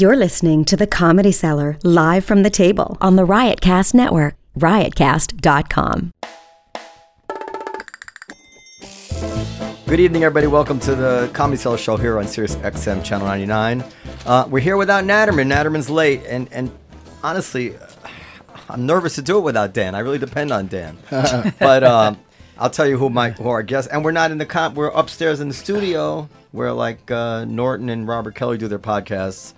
You're listening to The Comedy Cellar, live from the table on the Riotcast Network, riotcast.com. Good evening, everybody. Welcome to The Comedy Cellar show here on Sirius XM Channel 99. We're here without Natterman. Natterman's late, and honestly, I'm nervous to do it without Dan. I really depend on Dan. But I'll tell you who our guests, and we're not in the we're upstairs in the studio where like Norton and Robert Kelly do their podcasts.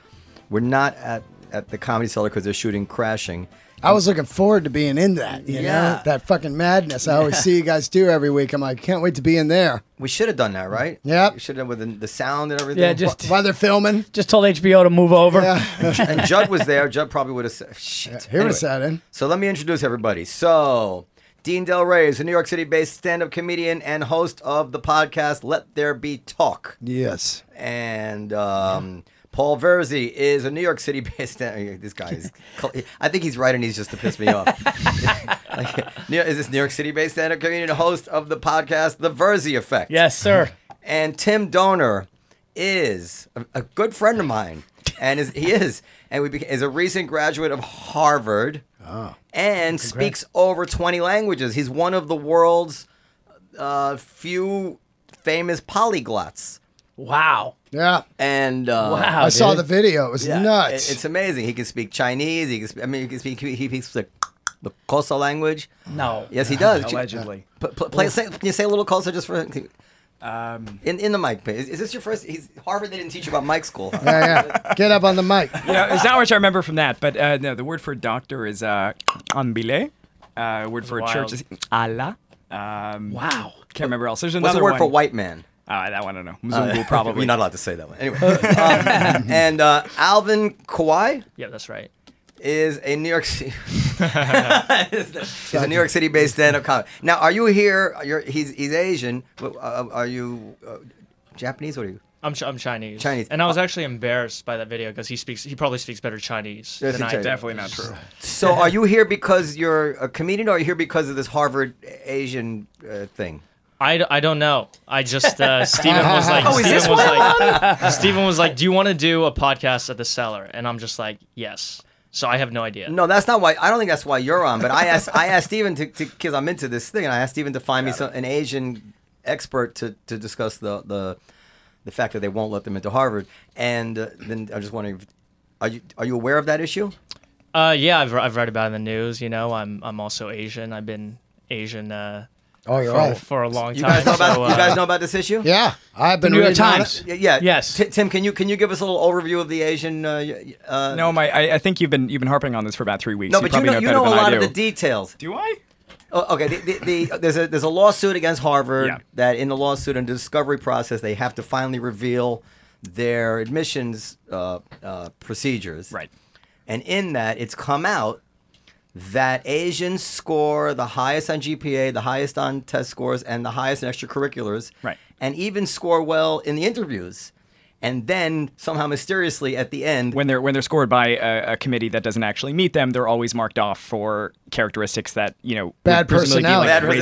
We're not at the Comedy Cellar because they're shooting Crashing. I was looking forward to being in that, you know? That fucking madness I always see you guys do every week. I'm like, can't wait to be in there. We should have done that, right? Yeah. We should have with the sound and everything. Yeah, while they're filming. Just told HBO to move over. Yeah. And Judd was there. Judd probably would have said, shit. He would have sat in. So let me introduce everybody. So Dean Delray is a New York City-based stand-up comedian and host of the podcast Let There Be Talk. Yes. And Paul Virzi is a New York City-based. This guy is. I think he's right, and he's just to piss me off. Is this New York City-based stand-up comedian, host of the podcast The Virzi Effect? Yes, sir. And Tim Doner is a good friend of mine, and is a recent graduate of Harvard, and speaks over 20 languages. He's one of the world's few famous polyglots. Wow. Yeah. And I saw the video. It was nuts. It's amazing. He can speak Chinese. He speaks the Xhosa language. No. Yes, he does. Allegedly. Can you say a little Xhosa just for in the mic, please. Is this your first? Harvard, they didn't teach you about mic school. Huh? Yeah. Get up on the mic. It's not what I remember from that, but no, the word for doctor is ambile. Word for a church is Allah. Wow. Can't remember else. There's another one. What's the word for white man? That one I don't know. Mzungu, probably. You're not allowed to say that one. Anyway. And Alvin Kuai? Yeah, that's right. Is a New York City a New York City-based stand-up comic. Now, are you here? He's Asian. Are you Japanese? What are you? I'm Chinese. Chinese. And I was actually embarrassed by that video because he probably speaks better Chinese than I do. Definitely not true. So are you here because you're a comedian, or are you here because of this Harvard Asian thing? I don't know. I just Stephen was like, do you want to do a podcast at the Cellar? And I'm just like, yes. So I have no idea. No, that's not why. I don't think that's why you're on. But I asked Stephen because I'm into this thing, and I asked Stephen to find an Asian expert to discuss the fact that they won't let them into Harvard. And then I'm just wondering, are you aware of that issue? I've read about it in the news. I'm also Asian. I've been Asian. For a long time. You guys know about this issue? Yeah, I've been reading Times. Yeah. Yes. Tim, can you give us a little overview of the Asian? No, I think you've been harping on this for about 3 weeks. No, but you know a lot of the details. Do I? Oh, okay. There's a lawsuit against Harvard that in the lawsuit and discovery process they have to finally reveal their admissions procedures. Right. And in that, it's come out that Asians score the highest on GPA, the highest on test scores, and the highest in extracurriculars, right, and even score well in the interviews. And then somehow mysteriously at the end, when they're scored by a committee that doesn't actually meet them, they're always marked off for characteristics that bad personality.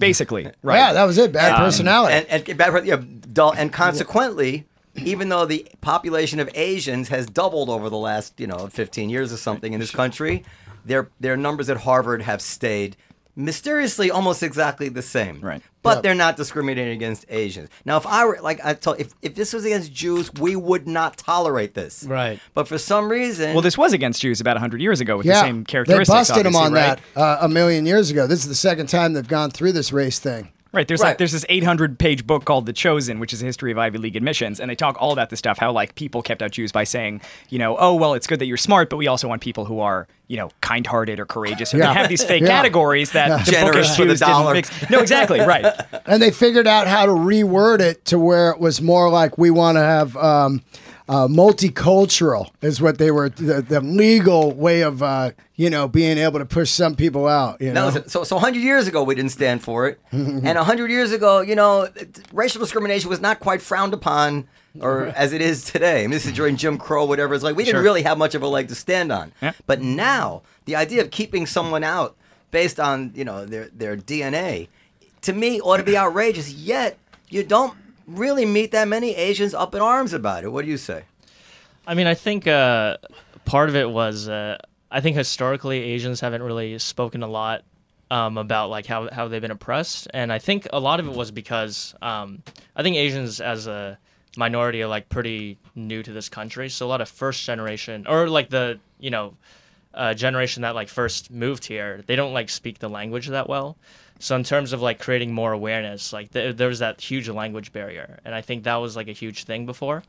Basically, right? Yeah, that was it. Bad personality and bad. Yeah, dull. And consequently, even though the population of Asians has doubled over the last 15 years or something in this country, Their numbers at Harvard have stayed mysteriously almost exactly the same. Right. But they're not discriminating against Asians. Now, if I were if this was against Jews, we would not tolerate this. Right. But for some reason, this was against Jews about 100 years ago with the same characteristics. They busted them on that a million years ago. This is the second time they've gone through this race thing. Right, there's this 800-page book called The Chosen, which is a history of Ivy League admissions, and they talk all about this stuff, how people kept out Jews by saying, it's good that you're smart, but we also want people who are, kind-hearted or courageous. So they have these fake categories that the generous Jews didn't mix. No, exactly, right. And they figured out how to reword it to where it was more like we want to have multicultural is what they were, the legal way of, being able to push some people out. So 100 years ago, we didn't stand for it. And 100 years ago, racial discrimination was not quite frowned upon or as it is today. I mean, this is during Jim Crow, whatever. It's like we didn't really have much of a leg to stand on. Yeah. But now, the idea of keeping someone out based on, their DNA, to me, ought to be outrageous. Yet, you don't really meet that many Asians up in arms about it. What do you say? I mean, I think part of it was I think historically Asians haven't really spoken a lot about like how they've been oppressed, and I think a lot of it was because I think Asians as a minority are like pretty new to this country, so a lot of first generation or like the generation that like first moved here, they don't like speak the language that well. So in terms of like creating more awareness, like there was that huge language barrier, and I think that was like a huge thing before.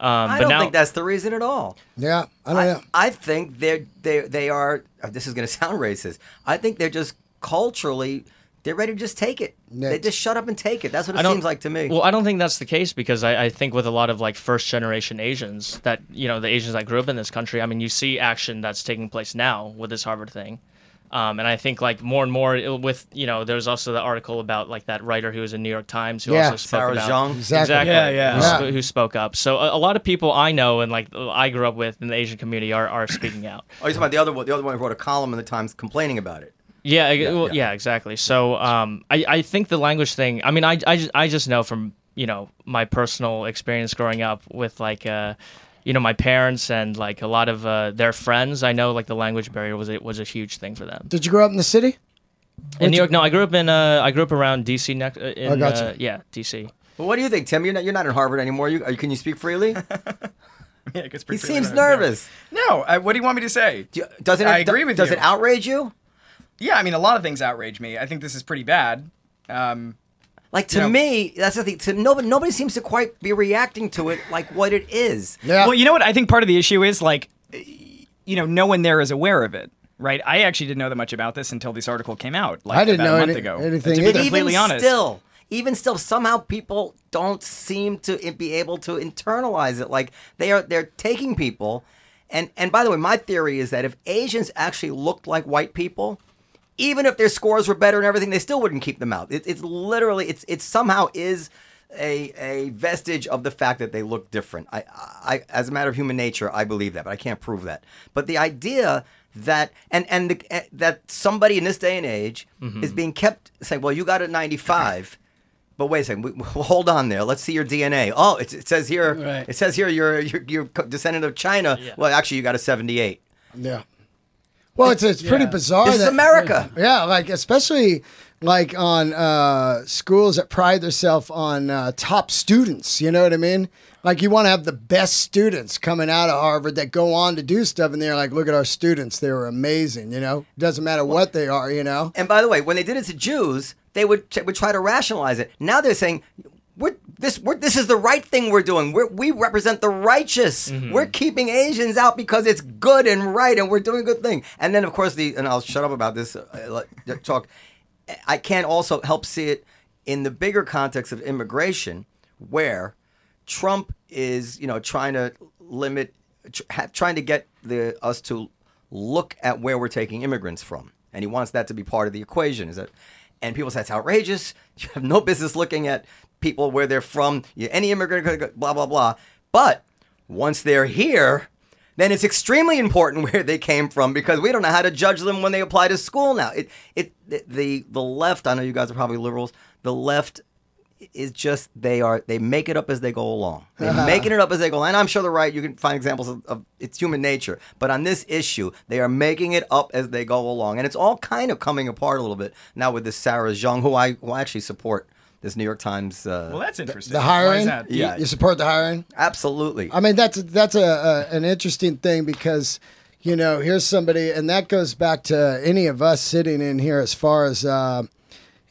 I don't think that's the reason at all. Yeah, I think they are. This is going to sound racist. I think they're just culturally. They're ready to just take it. Next. They just shut up and take it. That's what it seems like to me. Well, I don't think that's the case because I think with a lot of like first-generation Asians that, the Asians that grew up in this country, I mean, you see action that's taking place now with this Harvard thing. And I think like more and more with, there's also the article about like that writer who was in New York Times who also spoke Sarah Zhang. Exactly. Yeah. Who spoke up. So a lot of people I know and like I grew up with in the Asian community are speaking out. Oh, you're talking about the other one who wrote a column in the Times complaining about it. Yeah, exactly. So I think the language thing, I mean, I just know from, my personal experience growing up with like, my parents and like a lot of their friends, I know like the language barrier was a huge thing for them. Did you grow up in the city? In New York? No, I grew up around D.C. I gotcha. Yeah, D.C. Well, what do you think, Tim? You're not in Harvard anymore. Can you speak freely? Yeah, I can speak freely. He seems nervous. No, what do you want me to say? Does it outrage you? Yeah, I mean, a lot of things outrage me. I think this is pretty bad. Me, that's the thing. Nobody seems to quite be reacting to it like what it is. Yeah. Well, you know what? I think part of the issue is, like, no one there is aware of it, right? I actually didn't know that much about this until this article came out, like, about a month ago. Anything to be completely honest. Even still, somehow people don't seem to be able to internalize it. Like, they're taking people. And by the way, my theory is that if Asians actually looked like white people... Even if their scores were better and everything, they still wouldn't keep them out. It's somehow is a vestige of the fact that they look different. I as a matter of human nature, I believe that, but I can't prove that. But the idea that that somebody in this day and age is being kept saying, "Well, you got a 95, but wait a second, we'll hold on there. Let's see your DNA. Oh, it says here, right. It says here you're descendant of China. Yeah. Well, actually, you got a 78. Yeah." Well, it's pretty bizarre. This is America. Yeah, like especially like on schools that pride themselves on top students. You know what I mean? Like you want to have the best students coming out of Harvard that go on to do stuff, and they're like, "Look at our students; they were amazing." Doesn't matter what they are. And by the way, when they did it to Jews, they would try to rationalize it. Now they're saying, This is the right thing we're doing. We represent the righteous. Mm-hmm. We're keeping Asians out because it's good and right, and we're doing a good thing. And then, of course, and I'll shut up about this talk. I can't also help see it in the bigger context of immigration, where Trump is, trying to get us to look at where we're taking immigrants from, and he wants that to be part of the equation. And people say it's outrageous. You have no business looking at people where they're from, any immigrant, blah, blah, blah. But once they're here, then it's extremely important where they came from because we don't know how to judge them when they apply to school now. The left, I know you guys are probably liberals, the left is just, they make it up as they go along. They're making it up as they go along. And I'm sure the right, you can find examples of it's human nature. But on this issue, they are making it up as they go along. And it's all kind of coming apart a little bit now with this Sarah Jeong, who I actually support. This New York Times. Well, that's interesting. The hiring. That? Yeah, you support the hiring. Absolutely. I mean, that's an interesting thing because, here's somebody, and that goes back to any of us sitting in here as far as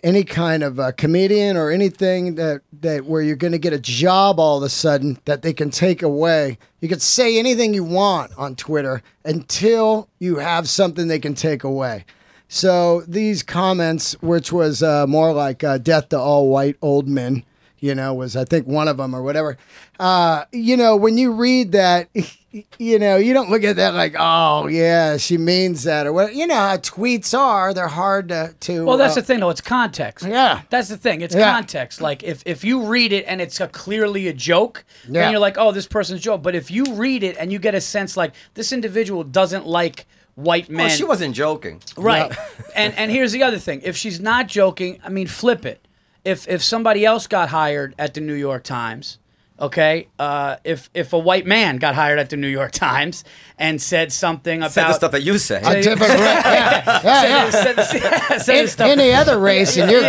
any kind of comedian or anything that where you're going to get a job all of a sudden that they can take away. You can say anything you want on Twitter until you have something they can take away. So these comments, which was more like death to all white old men, was I think one of them or whatever. When you read that, you don't look at that like, oh, yeah, she means that or what. You know how tweets are. They're hard to. Well, that's the thing, though. It's context. Yeah. That's the thing. It's context. Like if you read it and it's clearly a joke, then you're like, oh, this person's joke. But if you read it and you get a sense like this individual doesn't like white men. Well, she wasn't joking. Right. No. And here's the other thing. If she's not joking, I mean, flip it. If somebody else got hired at the New York Times Okay, if a white man got hired at the New York Times and said something about the stuff that you say, a different race, any other race, and you're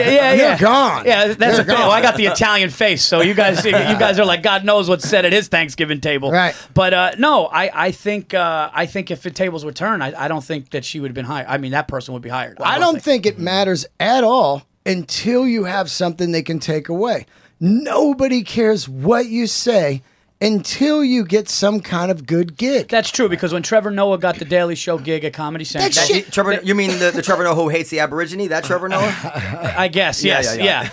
gone. Yeah, that's the thing. Well, I got the Italian face, so you guys are like, God knows what's said at his Thanksgiving table, right? But no, I think if the tables were turned, I don't think that she would have been hired. I mean, that person would be hired. I don't think it matters at all until you have something they can take away. Nobody cares what you say until you get some kind of good gig. That's true, because when Trevor Noah got the Daily Show gig at Comedy Central... you mean the Trevor Noah who hates the Aborigine? That Trevor Noah? I guess, yes. Yeah.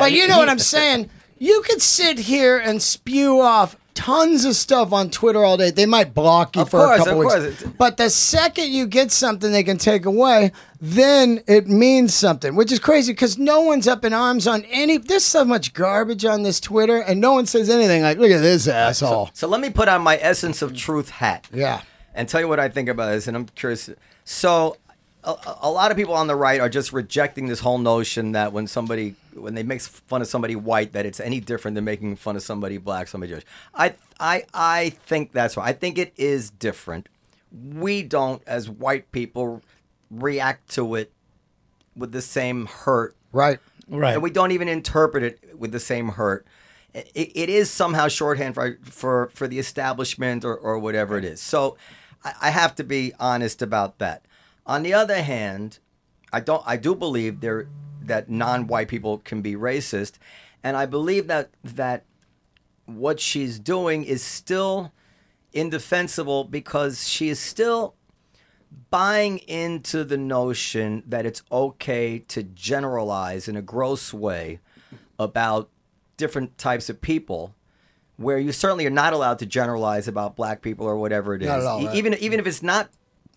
But you know what I'm saying? You could sit here and spew off tons of stuff on Twitter all day. They might block you for a couple weeks. But the second you get something they can take away, then it means something, which is crazy because no one's up in arms on any. There's so much garbage on this Twitter, and no one says anything like, look at this asshole. So let me put on my Essence of Truth hat. Yeah. And tell you what I think about this, and I'm curious. So a lot of people on the right are just rejecting this whole notion that when they make fun of somebody white, that it's any different than making fun of somebody black, somebody Jewish. I think that's right. I think it is different. We don't, as white people, react to it with the same hurt. Right. And we don't even interpret it with the same hurt. It is somehow shorthand for the establishment or whatever it is. So I have to be honest about that. On the other hand, I do believe that non-white people can be racist, and I believe that what she's doing is still indefensible because she is still buying into the notion that it's okay to generalize in a gross way about different types of people, where you certainly are not allowed to generalize about black people or whatever it is, not at all, right? Even if it's not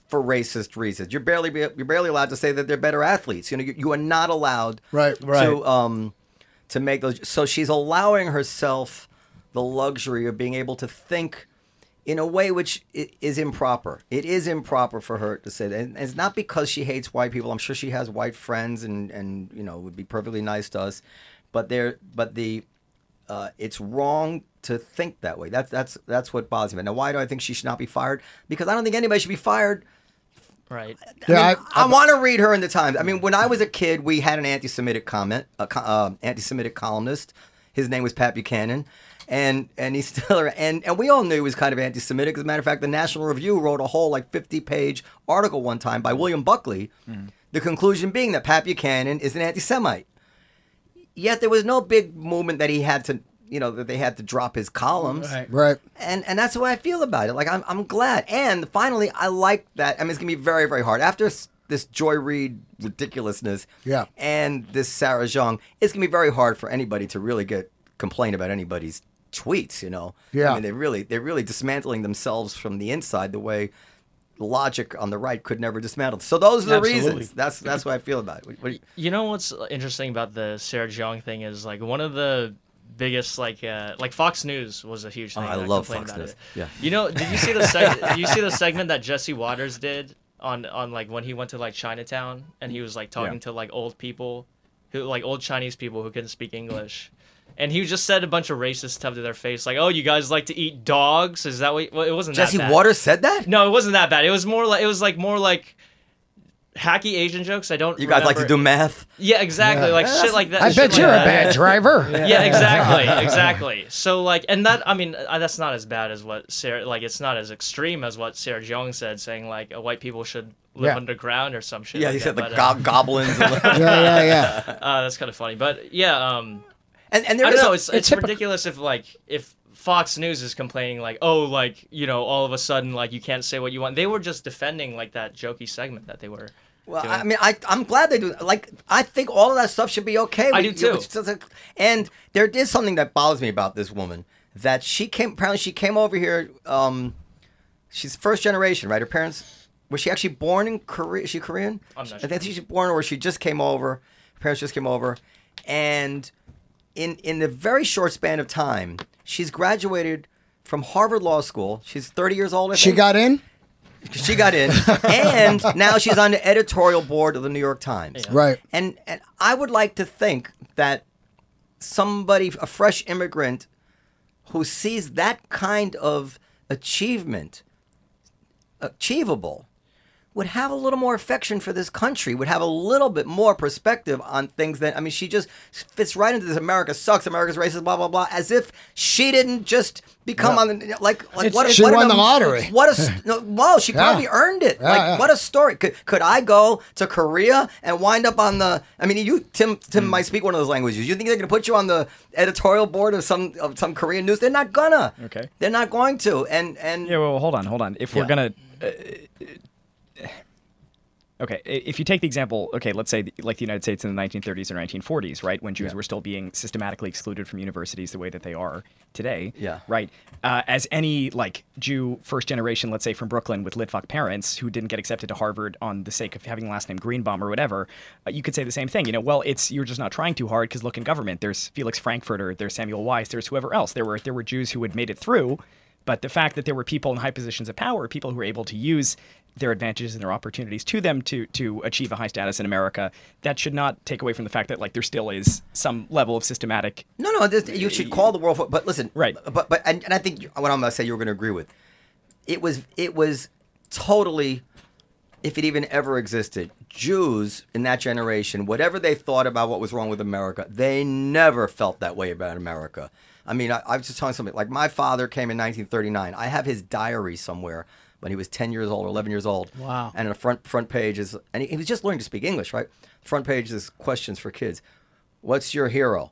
for racist reasons, you're barely allowed to say that they're better athletes. You know, you are not allowed to make those. So she's allowing herself the luxury of being able to think in a way which is improper. It is improper for her to say that, and it's not because she hates white people. I'm sure she has white friends, and you know, would be perfectly nice to us, but it's wrong to think that way. That's what bothers me. Now, why do I think she should not be fired? Because I don't think anybody should be fired. Right. I want to read her in the Times. I mean, when I was a kid, we had an anti-Semitic columnist. His name was Pat Buchanan, and he's still, and we all knew he was kind of anti-Semitic. As a matter of fact, the National Review wrote a whole 50-page article one time by William Buckley. Mm. The conclusion being that Pat Buchanan is an anti-Semite. Yet there was no big movement that he had to, you know, that they had to drop his columns. Right. And that's the way I feel about it. Like, I'm glad. And finally, I like that. I mean, it's going to be very, very hard. After this Joy Reid ridiculousness and this Sarah Zhang, it's going to be very hard for anybody to really complain about anybody's tweets, you know? Yeah. I mean, they're really dismantling themselves from the inside the way logic on the right could never dismantle. So those are the reasons. That's what I feel about it. You know what's interesting about the Sarah Jeong thing is, like, one of the biggest, like Fox News was a huge thing. I love Fox News. Yeah. You know, did you see the segment that Jesse Waters did on like when he went to like Chinatown and he was like talking to like old people who like old Chinese people who couldn't speak English. And he just said a bunch of racist stuff to their face, like, "Oh, you guys like to eat dogs? Is that what?" Well, it wasn't that bad. Jesse Waters said that? No, it wasn't that bad. It was more like hacky Asian jokes. I don't. You guys remember. Like to do math? Yeah, exactly. Yeah. Like shit like that. I bet you're a bad driver. Yeah, exactly. So like, and that, I mean, that's not as bad as what Sarah. Like, it's not as extreme as what Sarah Jeong said, saying like white people should live underground or some shit. Yeah, like he said that, goblins. Yeah. That's kind of funny, but yeah. And there I don't know. It's ridiculous if Fox News is complaining like, oh, like, you know, all of a sudden like you can't say what you want. They were just defending like that jokey segment that they were. Well, doing. I mean, I'm glad they do. Like, I think all of that stuff should be okay. I do too. And there is something that bothers me about this woman, that she came over here. She's first generation, right? Her parents, was she actually born in Korea? Is she Korean? I'm not sure. I think she's born, or she just came over. Her parents just came over, and in the very short span of time, she's graduated from Harvard Law School. She's 30 years old, I think. She got in. And now she's on the editorial board of the New York Times. Yeah. Right. And I would like to think that somebody, a fresh immigrant who sees that kind of achievement achievable would have a little more affection for this country, would have a little bit more perspective on things than, I mean, she just fits right into this America sucks, America's racist, blah, blah, blah, as if she didn't just become on the, like what a, she what won a, the lottery. What a, no, well, she probably earned it. What a story. Could I go to Korea and wind up on the, I mean, you, Tim might speak one of those languages. You think they're going to put you on the editorial board of some Korean news? They're not gonna. Okay. They're not going to. And yeah, well, hold on. If we're going to, okay, if you take the example, okay, let's say like the United States in the 1930s or 1940s, right, when Jews were still being systematically excluded from universities the way that they are today, right? As any like Jew first generation, let's say from Brooklyn with Litvak parents who didn't get accepted to Harvard on the sake of having the last name Greenbaum or whatever, you could say the same thing. You know, well, it's you're just not trying too hard because look in government, there's Felix Frankfurter, there's Samuel Weiss, there's whoever else. There were Jews who had made it through. But the fact that there were people in high positions of power, people who were able to use their advantages and their opportunities to them to achieve a high status in America, that should not take away from the fact that like there still is some level of systematic. No, you should call the world. But listen, right? But and I think what I'm going to say, you're going to agree with. It was totally, if it even ever existed, Jews in that generation, whatever they thought about what was wrong with America, they never felt that way about America. I mean, I was just telling somebody, like my father came in 1939. I have his diary somewhere when he was 10 years old or 11 years old. Wow. And the front page is, and he was just learning to speak English, right? Front page is questions for kids. What's your hero?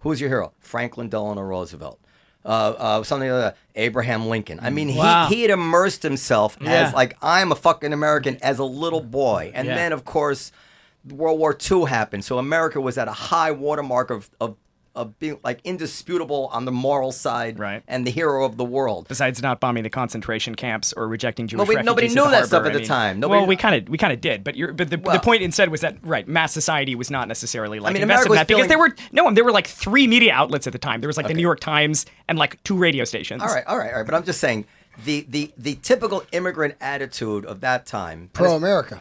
Who's your hero? Franklin Delano Roosevelt. Something like that. Abraham Lincoln. I mean, he had immersed himself as like, I'm a fucking American as a little boy. And then, of course, World War II happened. So America was at a high watermark of being like indisputable on the moral side, right, and the hero of the world. Besides not bombing the concentration camps or rejecting Jewish refugees. Nobody knew that stuff at the time. Well, we kind of did, but the point instead was that right, mass society was not necessarily like invested in that because there were like three media outlets at the time. There was like the New York Times and like two radio stations. All right. But I'm just saying the typical immigrant attitude of that time, pro-America.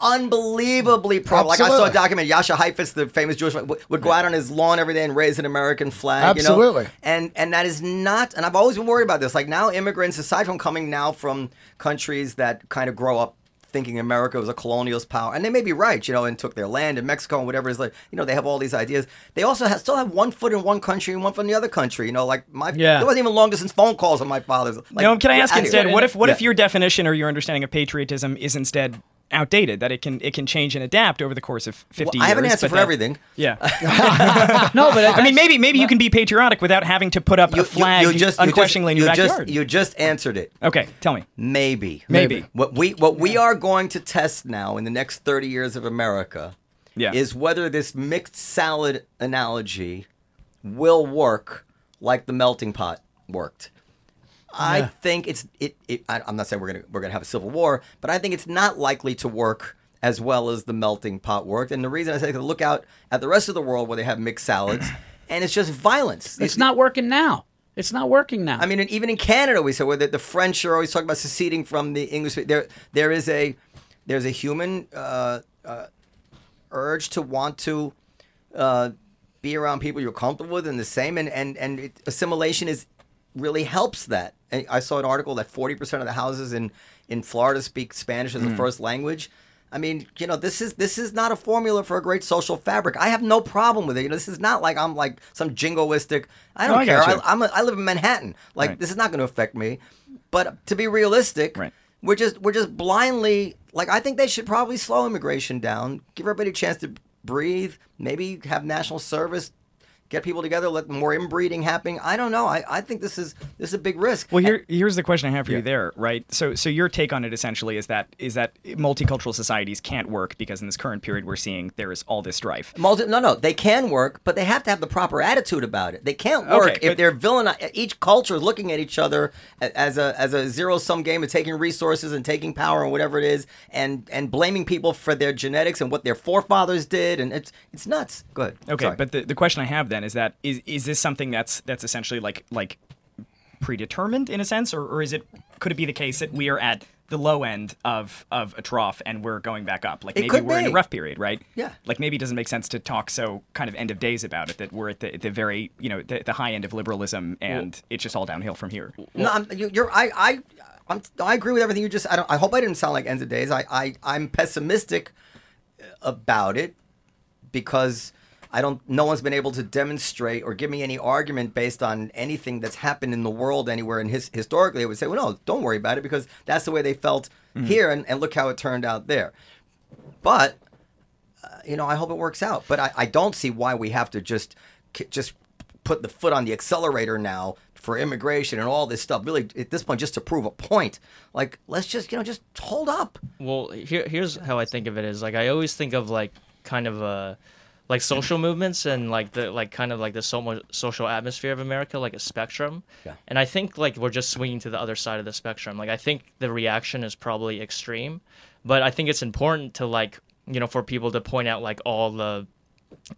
Unbelievably pro. Like I saw a document, Yasha Heifetz, the famous Jewish man, would go out on his lawn every day and raise an American flag. Absolutely. You know? And that is not, and I've always been worried about this. Like now immigrants, aside from coming now from countries that kind of grow up thinking America was a colonialist power, and they may be right, you know, and took their land in Mexico and whatever is like, you know, they have all these ideas. They also still have one foot in one country and one foot in the other country, you know, like there wasn't even long distance phone calls on my father's. Like, no, can I ask instead, what if your definition or your understanding of patriotism is instead outdated, that it can change and adapt over the course of 50 years. I have an answer for everything. Yeah. No, but I mean, maybe you can be patriotic without having to put up a flag unquestioningly in your backyard. You just answered it. Okay, tell me. Maybe. What we are going to test now in the next 30 years of America is whether this mixed salad analogy will work like the melting pot worked. I think it's. I'm not saying we're gonna have a civil war, but I think it's not likely to work as well as the melting pot worked. And the reason I say to look out at the rest of the world where they have mixed salads, and it's just violence. It's not working now. It's not working now. I mean, and even in Canada, we said where the French are always talking about seceding from the English. There's a human urge to want to be around people you're comfortable with and the same, and assimilation is really helps that. And I saw an article that 40% of the houses in Florida speak Spanish as a first language. I mean, you know, this is not a formula for a great social fabric. I have no problem with it. You know, this is not like I'm like some jingoistic. I don't care. I live in Manhattan. Like this is not going to affect me. But to be realistic, we're just blindly like I think they should probably slow immigration down, give everybody a chance to breathe, maybe have national service. Get people together, let more inbreeding happen. I don't know. I think this is a big risk. Well, here's the question I have for you there, right? So your take on it essentially is that multicultural societies can't work because in this current period we're seeing there is all this strife. No, they can work, but they have to have the proper attitude about it. They can't work if they're villainized. Each culture is looking at each other as a zero-sum game of taking resources and taking power and whatever it is, and blaming people for their genetics and what their forefathers did, and it's nuts. Go ahead. Okay, sorry. But the question I have then. Is that is this something that's essentially like predetermined in a sense, or is it could it be the case that we are at the low end of a trough and we're going back up. Like maybe we're in a rough period, right? Yeah. Like maybe it doesn't make sense to talk so kind of end of days about it, that we're at the very, you know, the high end of liberalism and it's just all downhill from here. I agree with everything you just, I hope I didn't sound like ends of days. I'm pessimistic about it because no one's been able to demonstrate or give me any argument based on anything that's happened in the world anywhere. And historically, I would say, well, no, don't worry about it because that's the way they felt here, and look how it turned out there. But, I hope it works out. But I don't see why we have to just put the foot on the accelerator now for immigration and all this stuff. Really, at this point, just to prove a point. Like, let's just, just hold up. Well, here's how I think of it is, like, I always think of, like, kind of a... like social movements and like the kind of like the social atmosphere of America, like a spectrum. Yeah. And I think like we're just swinging to the other side of the spectrum. Like I think the reaction is probably extreme, but I think it's important to like, for people to point out like all the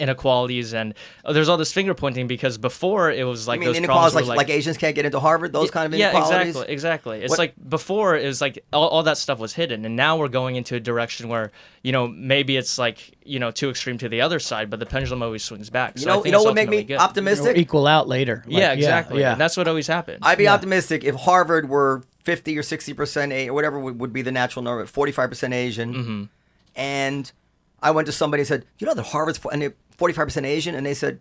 inequalities and there's all this finger pointing because before it was like those inequalities problems were like Asians can't get into Harvard, those kind of inequalities. Yeah, exactly. It's like before it was like all that stuff was hidden, and now we're going into a direction where maybe it's like too extreme to the other side, but the pendulum always swings back. So I think what make me good. Optimistic? Equal out later. Like, yeah, exactly. Yeah. And that's what always happens. I'd be optimistic if Harvard were 50 or 60% or whatever would be the natural number, 45% Asian, and I went to somebody and said, that Harvard's 45% Asian? And they said,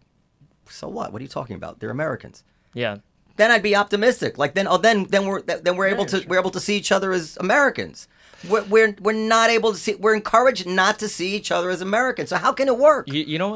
so what? What are you talking about? They're Americans. Yeah. Then I'd be optimistic. Like we're able to see each other as Americans. We're not able to see. We're encouraged not to see each other as Americans. So how can it work?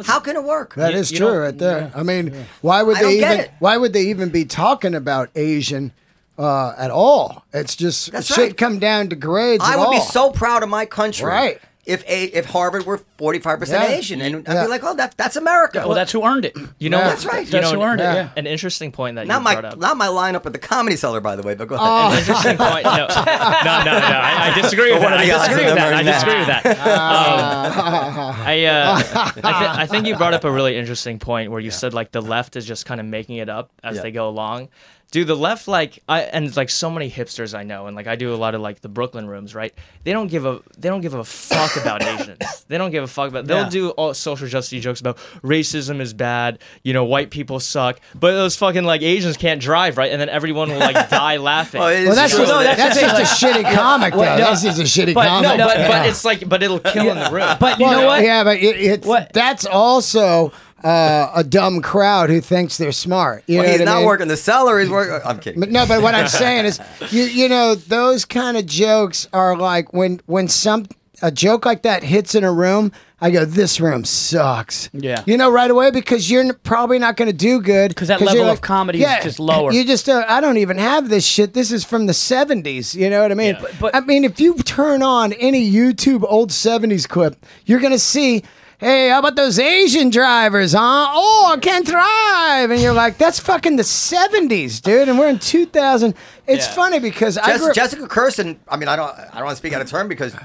How can it work? That is true, right there. Yeah. I mean, why would they even be talking about Asian? At all? It's just should come down to grades. I would be so proud of my country. Right. If Harvard were 45% Asian, and I'd be like, oh, that's America. Yeah, well, that's who earned it. That's right. That's who earned it. Yeah. An interesting point that you brought up. Not my lineup at the Comedy Cellar, by the way. But go ahead. An interesting point. No. I disagree with that. I think you brought up a really interesting point where you said like the left is just kind of making it up as they go along. Dude, the left, like so many hipsters I know, and like I do a lot of like the Brooklyn rooms, right? They don't give a fuck about Asians. They don't give a fuck about. They'll do all social justice jokes about racism is bad, white people suck, but those fucking like Asians can't drive, right? And then everyone will like die laughing. That's just a shitty comic. That's just a shitty comic. But it's like, but it'll kill in the room. But you know what? Yeah, but that's also. A dumb crowd who thinks they're smart. He's not working the cellar. He's working. I'm kidding. But what I'm saying is, those kind of jokes are like when a joke like that hits in a room, I go, this room sucks. Yeah. Right away because you're probably not going to do good. Because that level of comedy is just lower. You just, I don't even have this shit. This is from the 70s. You know what I mean? Yeah. But I mean, if you turn on any YouTube old 70s clip, you're going to see. Hey, how about those Asian drivers, huh? Oh, I can't drive. And you're like, that's fucking the 70s, dude. And we're in 2000. It's funny because Jessica Kirsten, I don't want to speak out of turn because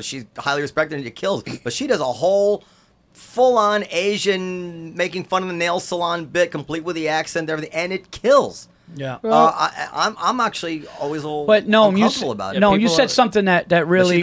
she's highly respected and she kills, but she does a whole full-on Asian making fun of the nail salon bit, complete with the accent and everything, and it kills. Yeah, I'm actually always uncomfortable about it. No, you said something that really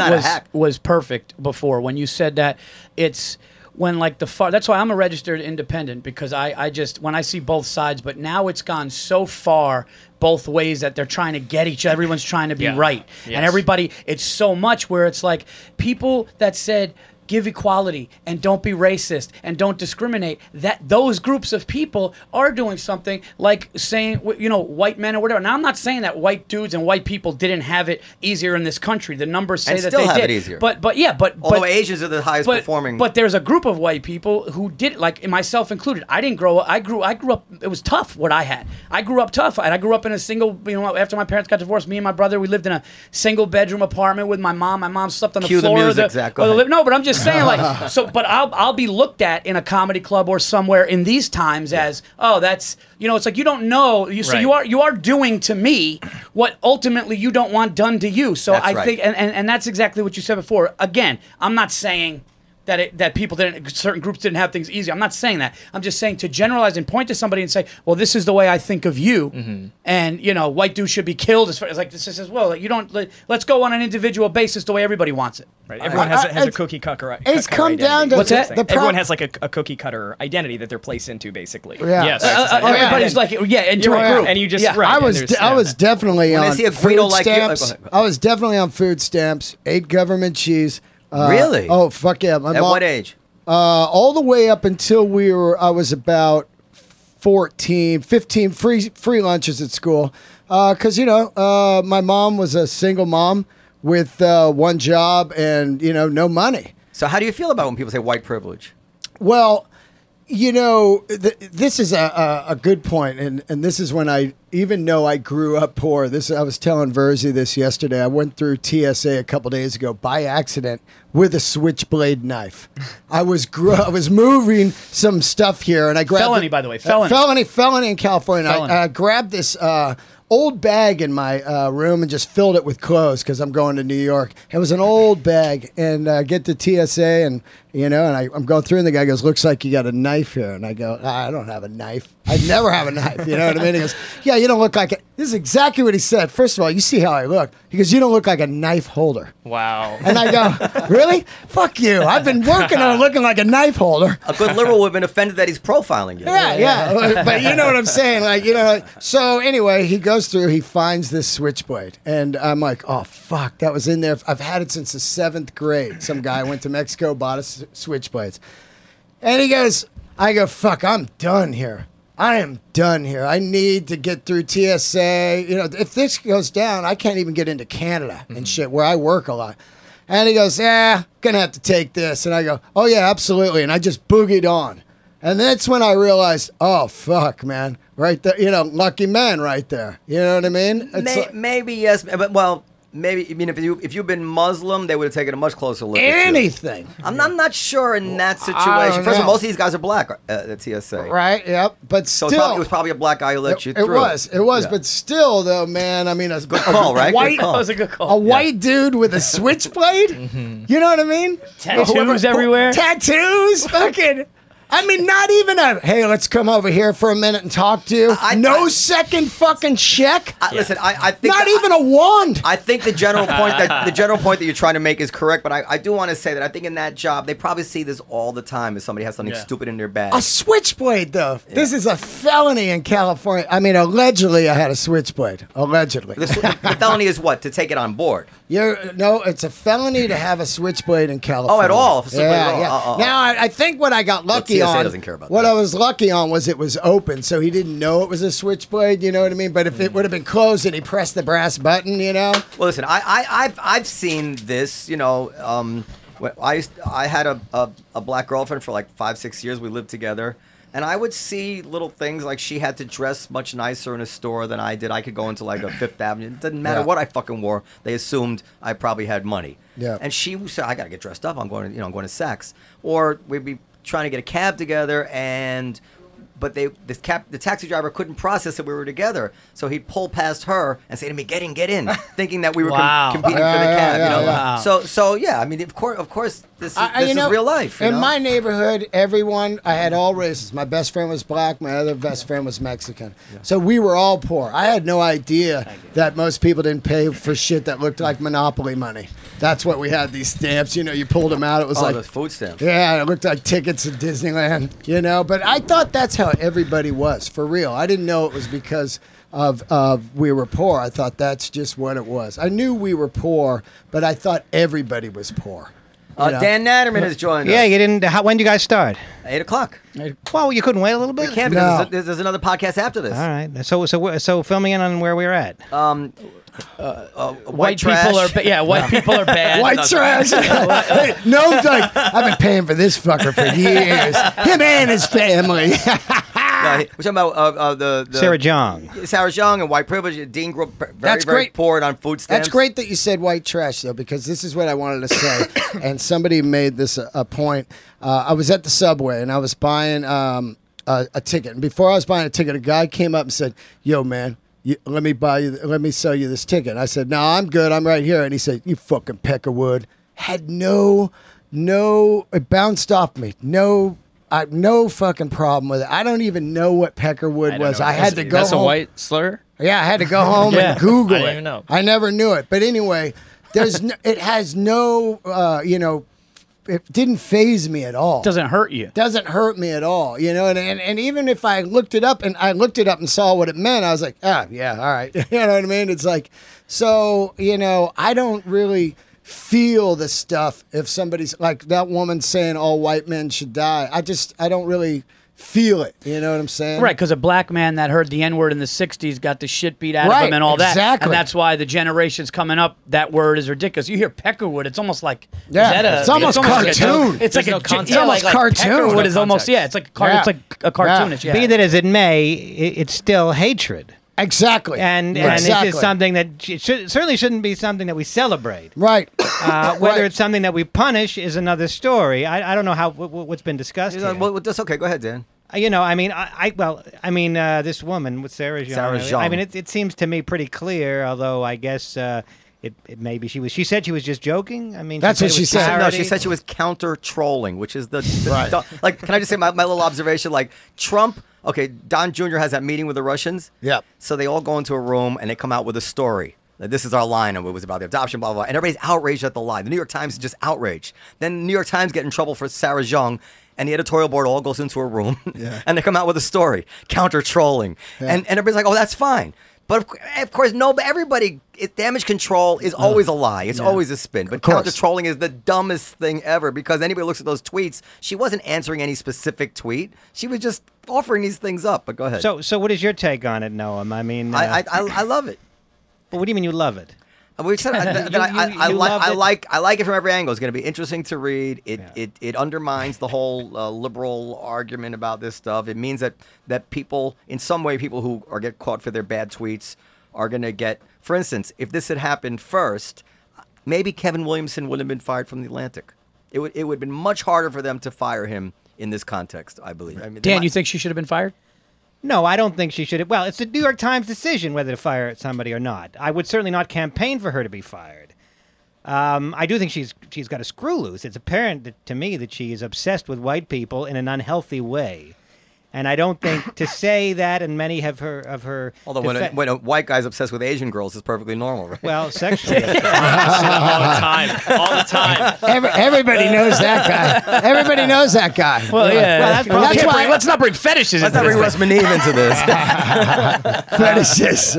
was perfect before when you said that it's when like the far. That's why I'm a registered independent because I just when I see both sides, but now it's gone so far both ways that they're trying to get each other. Everyone's trying to be right, and everybody. It's so much where it's like people that said. Give equality and don't be racist and don't discriminate. That those groups of people are doing something like saying, white men or whatever. Now, I'm not saying that white dudes and white people didn't have it easier in this country. The numbers say that they did. It easier. Although Asians are the highest performing. But there's a group of white people who did, like myself included. I didn't grow up. I grew up. It was tough what I had. I grew up tough, and I grew up in a single. After my parents got divorced, me and my brother, we lived in a single bedroom apartment with my mom. My mom slept on the floor. Cue the music, Zach. No, but I'm just. Saying like so, but I'll be looked at in a comedy club or somewhere in these times as that's it's like you don't know you so right. you are doing to me what ultimately you don't want done to you so that's I right. think and that's exactly what you said before. Again, I'm not saying that people didn't, certain groups didn't have things easy. I'm not saying that. I'm just saying to generalize and point to somebody and say, well, this is the way I think of you, mm-hmm. and you know, white dudes should be killed. As far as like this is, well, like, you don't. Let's go on an individual basis the way everybody wants it. Right. Everyone has a cookie cutter. It's come identity. Down to what's that? Everyone has like a cookie cutter identity that they're placed into, basically. Yeah. Yes. Everybody's like, yeah, into a group, and you just. Yeah. Right, I was definitely on food stamps. I was definitely on food stamps. Ate government cheese. Really? Oh, fuck yeah. My mom, what age? All the way up until I was about 14, 15, free lunches at school. Because, my mom was a single mom with one job and, no money. So how do you feel about when people say white privilege? Well, this is a good point, and this is when I, even though I grew up poor, I was telling Virzi this yesterday. I went through TSA a couple days ago by accident with a switchblade knife. I was moving some stuff here, and I grabbed felony in California. Felony. I grabbed this old bag in my room and just filled it with clothes because I'm going to New York. It was an old bag, and I get to TSA and I'm going through, and the guy goes, "Looks like you got a knife here," and I go, "I don't have a knife. I never have a knife." You know what I mean? He goes, "Yeah, you don't look like it." This is exactly what he said. First of all, you see how I look. He goes, "You don't look like a knife holder." Wow. And I go, "Really? Fuck you! I've been working on looking like a knife holder." A good liberal would have been offended that he's profiling you. Yeah. But you know what I'm saying? So anyway, he goes through, he finds this switchblade, and I'm like, oh fuck, that was in there. I've had it since the 7th grade. Some guy went to Mexico, bought us switchblades, and he goes, I go, fuck, I am done here. I need to get through TSA. If this goes down, I can't even get into Canada and shit, where I work a lot. And he goes, gonna have to take this. And I go, oh yeah, absolutely. And I just boogied on. And that's when I realized, oh, fuck, man. Right there, lucky man right there. You know what I mean? Maybe yes, but well, maybe, if you've been Muslim, they would have taken a much closer look anything. At you. I'm not sure in that situation. First of all, most of these guys are black at TSA. Right, yep. But still. So it was probably a black guy who let you through. It was, yeah. But still, though, man, a good call, right? That was a good call. A white dude with a switchblade? Mm-hmm. You know what I mean? Tattoos everywhere. Tattoos? Fucking... not even hey, let's come over here for a minute and talk to you. Second fucking check. Listen, I think even a wand. I think the general point that you're trying to make is correct, but I do want to say that I think in that job they probably see this all the time as somebody has something stupid in their bag. A switchblade, though. Yeah. This is a felony in California. Allegedly, I had a switchblade. Allegedly, the felony is what? To take it on board. No, it's a felony to have a switchblade in California. Oh, at all? Yeah. Now I think what I got lucky. Doesn't care about what that. I was lucky on was it was open, so he didn't know it was a switchblade. You know what I mean? But if it would have been closed and he pressed the brass button, Well, listen, I've seen this. I had a black girlfriend for like 5-6 years. We lived together. And I would see little things like she had to dress much nicer in a store than I did. I could go into like a Fifth Avenue. It didn't matter what I fucking wore. They assumed I probably had money. Yeah. And she said, "I got to get dressed up. I'm going to Saks." Or we'd be trying to get a cab together, but the taxi driver couldn't process that we were together, so he'd pull past her and say to me, "Get in," thinking that we were competing for the cab. Of course, this is real life. In my neighborhood, I had all races. My best friend was black. My other best friend was Mexican. Yeah. So we were all poor. I had no idea that most people didn't pay for shit that looked like Monopoly money. That's what we had, these stamps. You pulled them out. It was the food stamps. Yeah, it looked like tickets to Disneyland. But I thought that's how everybody was, for real. I didn't know it was because of we were poor. I thought that's just what it was. I knew we were poor, but I thought everybody was poor. Dan Natterman has joined us. Yeah, you didn't. When do you guys start? 8 o'clock. Well, you couldn't wait a little bit? We can't because there's another podcast after this. All right. So fill me in on where we're at. White people are people are bad. White trash. I've been paying for this fucker for years. Him and his family. We're talking about the Sarah Jeong. Sarah Jeong and white privilege. Dean grew up very poor on food stamps. That's great that you said white trash, though, because this is what I wanted to say. And somebody made this a point. I was at the subway, and I was buying a ticket. And before I was buying a ticket, a guy came up and said, "Yo, man, let me sell you this ticket." I said, "No, I'm good. I'm right here." And he said, "You fucking peck of wood." Had no No, it bounced off me. No fucking problem with it. I don't even know what peckerwood was. I had to go home. That's a white slur? Yeah, I had to go home and Google it. I didn't even know. I never knew it. But anyway, there's it has no, it didn't faze me at all. Doesn't hurt you. Doesn't hurt me at all. You know, and even if I looked it up and saw what it meant, I was like, ah, yeah, all right. You know what I mean? It's like, so, you know, I don't really feel the stuff if somebody's like that woman saying all white men should die. I don't really feel it. You know what I'm saying? Right, because a black man that heard the N-word in the 60s got the shit beat out of him and all that. And that's why the generations coming up, that word is ridiculous. You hear peckerwood, it's almost like... it's almost cartoon. It's like a cartoon. Peckerwood is almost... Yeah, it's like a cartoonish. Yeah. Be that as it may, it's still hatred. Exactly. And this is something that certainly shouldn't be something that we celebrate. Right. Whether it's something that we punish is another story. I don't know what's been discussed here. Well, that's okay. Go ahead, Dan. You know, I mean, this woman with Sarah Jeong. Sarah Zhang. I mean, it seems to me pretty clear, although I guess... It maybe she said she was just joking. I mean, that's what she said. No, she said she was counter trolling, which is like, can I just say my little observation? Like Trump, okay, Don Jr. has that meeting with the Russians. Yeah. So they all go into a room and they come out with a story. Like, this is our line, and it was about the adoption, blah, blah, blah. And everybody's outraged at the lie. The New York Times is just outraged. Then the New York Times get in trouble for Sarah Jeong. And the editorial board all goes into a room and they come out with a story, counter trolling. Yeah. And everybody's like, oh, that's fine. But of course, everybody. Damage control is always a lie. It's always a spin. But counter-trolling is the dumbest thing ever, because anybody looks at those tweets, she wasn't answering any specific tweet. She was just offering these things up. But go ahead. So what is your take on it, Noam? I mean, I love it. But what do you mean you love it? We said I like it from every angle. It's going to be interesting to read. It undermines the whole liberal argument about this stuff. It means that people, in some way, people who get caught for their bad tweets are going to get. For instance, if this had happened first, maybe Kevin Williamson wouldn't have been fired from The Atlantic. It would have been much harder for them to fire him in this context, I believe. Right. I mean, Dan, you think she should have been fired? No, I don't think she should have. Well, it's the New York Times decision whether to fire somebody or not. I would certainly not campaign for her to be fired. I do think she's got a screw loose. It's apparent to me that she is obsessed with white people in an unhealthy way. And I don't think to say that, and many have her. Although when a white guy's obsessed with Asian girls, it's perfectly normal, right? Well, sexually, all the time. Everybody knows that guy. Well, yeah. That's why. Let's not bring fetishes. Let's not bring Russ Maneve into this. Fetishes.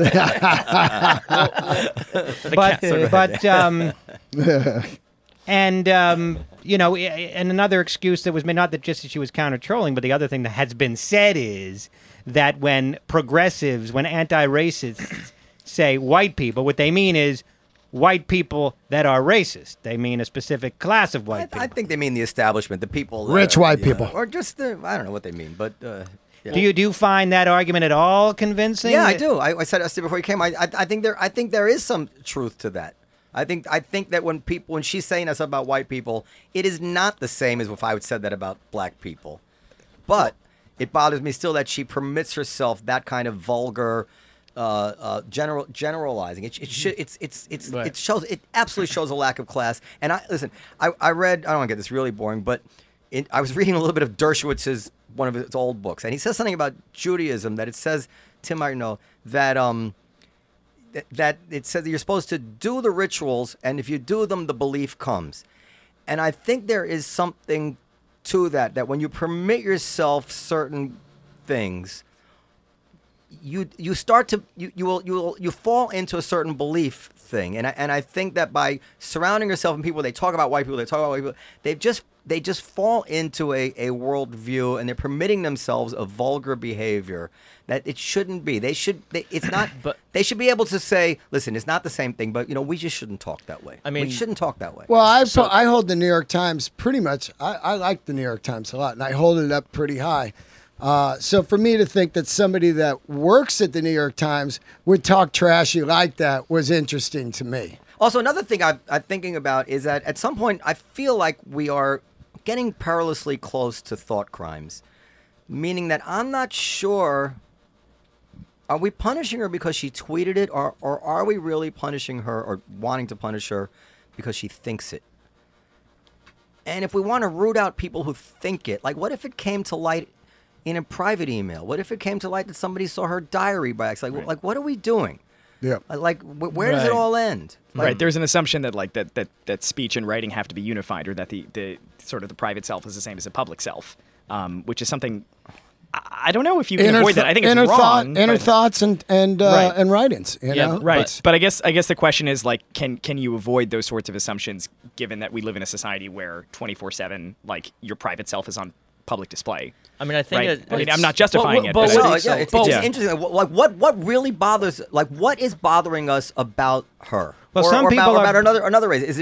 You know, and another excuse that was made, not that just that she was counter-trolling, but the other thing that has been said is that when progressives, when anti-racists say white people, what they mean is white people that are racist. They mean a specific class of white people. I think they mean the establishment, the people. Rich white people. Or just the, I don't know what they mean, but... Yeah. Do you find that argument at all convincing? Yeah, I do. I said before you came, I think there is some truth to that. I think that when she's saying that stuff about white people, it is not the same as if I would said that about black people. But it bothers me still that she permits herself that kind of vulgar generalizing. It absolutely shows a lack of class. And I don't want to get this really boring, but I was reading a little bit of Dershowitz's, one of his old books, and he says something about Judaism that it says, Tim, I know that. That it says that you're supposed to do the rituals, and if you do them, the belief comes. And I think there is something to that when you permit yourself certain things, you start to you fall into a certain belief thing. And I think that by surrounding yourself with people, they talk about white people, they just fall into a worldview, and they're permitting themselves a vulgar behavior that it shouldn't be. They should be able to say, listen, it's not the same thing, but we just shouldn't talk that way. I mean, we shouldn't talk that way. Well, I hold the New York Times pretty much. I like the New York Times a lot, and I hold it up pretty high. So for me to think that somebody that works at the New York Times would talk trashy like that was interesting to me. Also, another thing I'm thinking about is that at some point I feel like we are getting perilously close to thought crimes, meaning that I'm not sure, are we punishing her because she tweeted it, or are we really punishing her or wanting to punish her because she thinks it? And if we want to root out people who think it, like what if it came to light in a private email? What if it came to light that somebody saw her diary by accident? Like, what are we doing? Yeah. Like, where does it all end? Like, there's an assumption that like that speech and writing have to be unified, or that the sort of the private self is the same as the public self, which is something I don't know if you can avoid that. I think it's wrong. Inner thoughts and write-ins. You know? Right. But I guess the question is like, can you avoid those sorts of assumptions, given that we live in a society where 24/7, like your private self is on public display? I mean, I think I'm not justifying it. It's interesting. Like, what really bothers? Like, what is bothering us about her? Well, about another race? Is it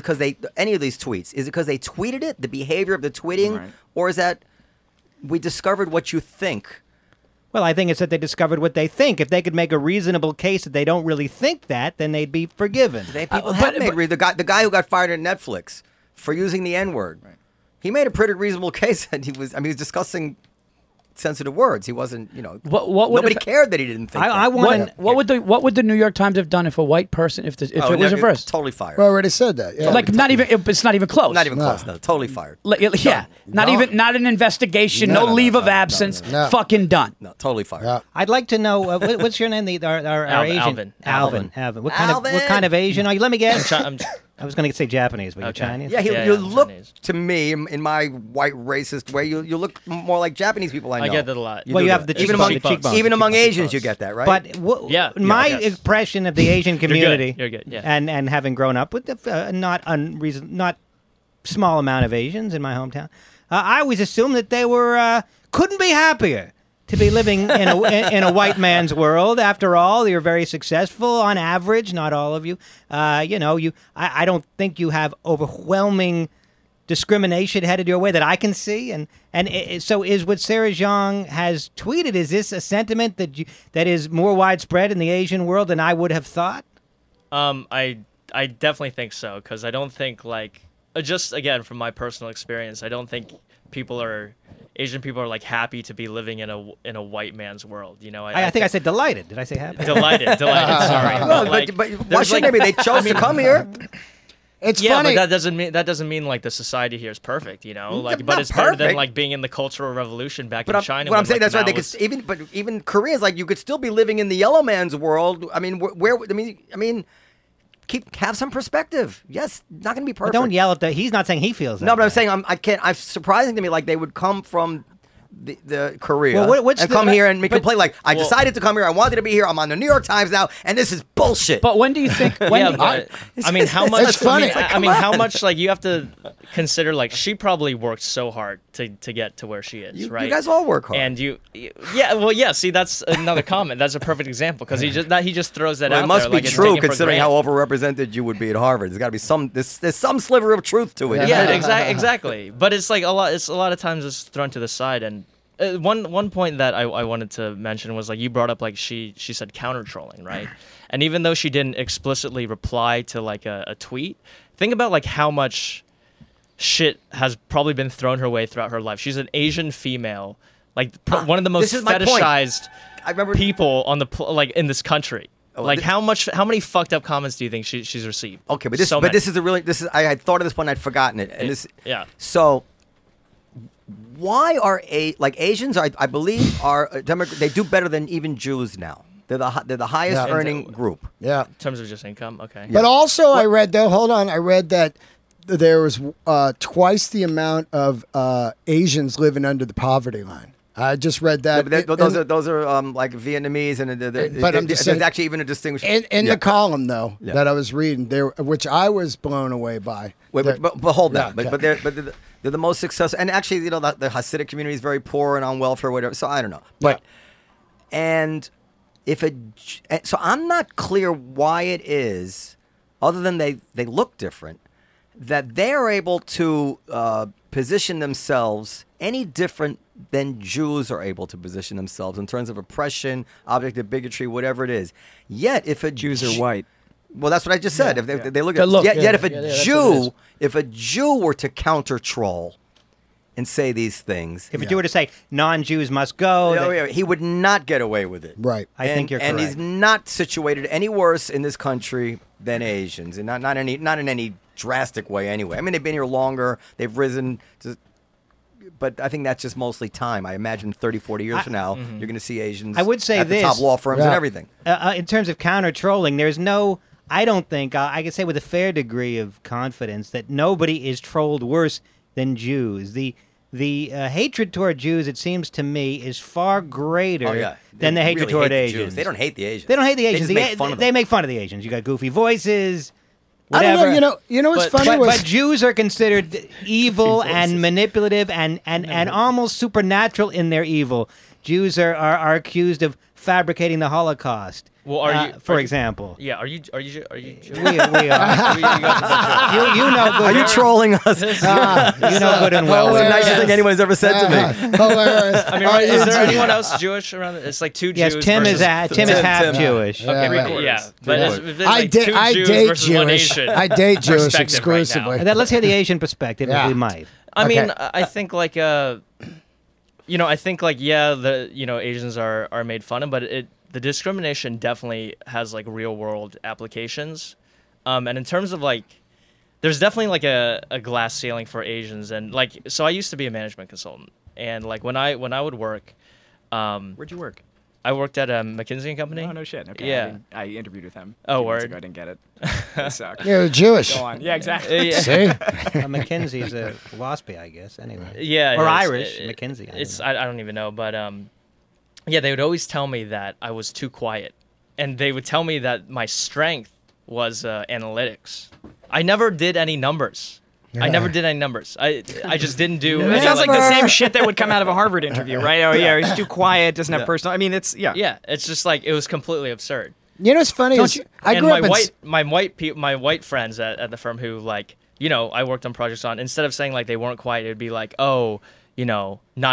because they any of these tweets? Is it because they tweeted it? The behavior of the tweeting, or is that? We discovered what you think. Well, I think it's that they discovered what they think. If they could make a reasonable case that they don't really think that, then they'd be forgiven. The guy who got fired at Netflix for using the N-word, he made a pretty reasonable case that he was discussing sensitive words. He wasn't, nobody cared that he didn't think. What would the New York Times have done if a white person, if it was reversed? Totally fired. Well, I already said that. Yeah. Like it's not even close. Not even close. No, totally fired. Not an investigation. No leave of absence. No. Fucking done. No, totally fired. Yeah. I'd like to know what's your name? Our Asian Alvin. What kind of Asian are you? Let me guess. I was going to say Japanese, but you're Chinese? Yeah, you look Chinese. To me, in my white racist way, you look more like Japanese people I know. I get that a lot. You have the Even among Asians, you get that, right? But my impression of the Asian community, you're good. Yeah. And having grown up with not small amount of Asians in my hometown, I always assumed that they were couldn't be happier to be living in a white man's world. After all, you're very successful on average. Not all of you. I don't think you have overwhelming discrimination headed your way that I can see. And so is what Sarah Zhang has tweeted. Is this a sentiment that is more widespread in the Asian world than I would have thought? I definitely think so, because I don't think just again from my personal experience, I don't think Asian people are like happy to be living in a white man's world. You know, I think I said delighted. Did I say happy? Delighted. Sorry. Well, but why shouldn't they be? They chose to come here. It's funny. But that doesn't mean like the society here is perfect, you know. Like, but it's better than like being in the Cultural Revolution back in China. What I'm saying, that's right. They could even Koreans, like you could still be living in the yellow man's world. I mean, where have some perspective. Yes, not going to be perfect. But don't yell at that. He's not saying he feels that. No, but I'm saying I can't. It's surprising to me like they would come from the Korea come here and complain like I decided to come here. I wanted to be here. I'm on the New York Times now, and this is bullshit. But when do you think? How much? It's funny. How much? Like you have to consider like she probably worked so hard to get to where she is. Right? You guys all work hard. And you. See, that's another comment. That's a perfect example because he just throws that out. It must be true considering how overrepresented you would be at Harvard. There's got to be some. There's some sliver of truth to it. Yeah, exactly. But it's like a lot. It's a lot of times it's thrown to the side and. One point that I wanted to mention was like you brought up like she said counter trolling, right? And even though she didn't explicitly reply to like a tweet, think about like how much shit has probably been thrown her way throughout her life. She's an Asian female, like one of the most fetishized people on the like in this country. Like how many fucked up comments do you think she's received? Okay, but this is I had thought of this one, I'd forgotten it, and so. Why are Asians? I believe they do better than even Jews now. They're the highest earning group. Yeah, in terms of just income. Okay, yeah. But also I read that there was twice the amount of Asians living under the poverty line. I just read that. Yeah, those are like Vietnamese, and there's actually even a distinction in the column though that I was reading there, which I was blown away by. They're the most successful, and actually, you know, the Hasidic community is very poor and on welfare, or whatever. So I don't know, but so I'm not clear why it is, other than they look different, that they are able to position themselves any different than Jews are able to position themselves in terms of oppression, object of bigotry, whatever it is. Yet, if Jews are white. Well, that's what I just said. Yeah, if they look at look, yet if a Jew, were to counter troll and say these things, if a Jew were to say non-Jews must go, he would not get away with it. Right. I think you're correct. And he's not situated any worse in this country than Asians, and not in any drastic way anyway. I mean, they've been here longer. They've risen to. But I think that's just mostly time. I imagine 30, 40 years from now, you're going to see Asians I would say at the top law firms and everything. In terms of counter-trolling, there's no, I don't think, I can say with a fair degree of confidence that nobody is trolled worse than Jews. The hatred toward Jews, it seems to me, is far greater than the hatred toward Asians. Jews. They don't hate the Asians. They don't hate the Asians. They make fun of the Asians. You got goofy voices. Whatever. I don't know. You know what's funny was... But Jews are considered evil and manipulative and almost supernatural in their evil. Jews are accused of fabricating the Holocaust. Well, for example. Yeah, are you Jewish? We are. You know good. Are you trolling us? You know good and well. It's the nicest thing anyone's ever said to me. Hilarious. I mean, is there anyone else Jewish around? It's like two Jews. Yes, Tim is half Jewish. Okay, yeah. But I date Jewish exclusively. Let's hear the Asian perspective if we might. I mean, I think like Asians are made fun of, but the discrimination definitely has like real world applications, and in terms of like, there's definitely like a glass ceiling for Asians, and like so I used to be a management consultant, and like when I would work, where'd you work? I worked at McKinsey & Company. Oh no shit! Okay, yeah, I interviewed with him. Oh word! Ago. I didn't get it. It sucked. You're Jewish. Go on. Yeah, exactly. See, McKinsey is a waspy, I guess. Anyway, yeah, or Irish McKinsey. I don't even know, but yeah, they would always tell me that I was too quiet, and they would tell me that my strength was analytics. I never did any numbers. Yeah. I never did any numbers. I just didn't do. It sounds like the same shit that would come out of a Harvard interview, right? Oh yeah, he's too quiet, doesn't have personal. I mean, it's yeah. It's just like it was completely absurd. You know what's funny? I grew up, my white friends at the firm who like I worked on projects on. Instead of saying like they weren't quiet, it would be like not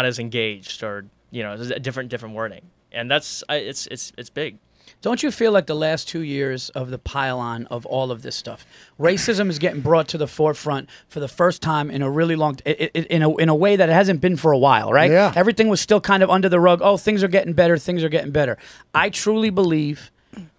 as engaged or. There's a different wording, and that's it's big. Don't you feel like the last 2 years of the pile-on of all of this stuff, racism is getting brought to the forefront for the first time in a really long in a way that it hasn't been for a while, right? Yeah. Everything was still kind of under the rug. Oh, things are getting better. Things are getting better. I truly believe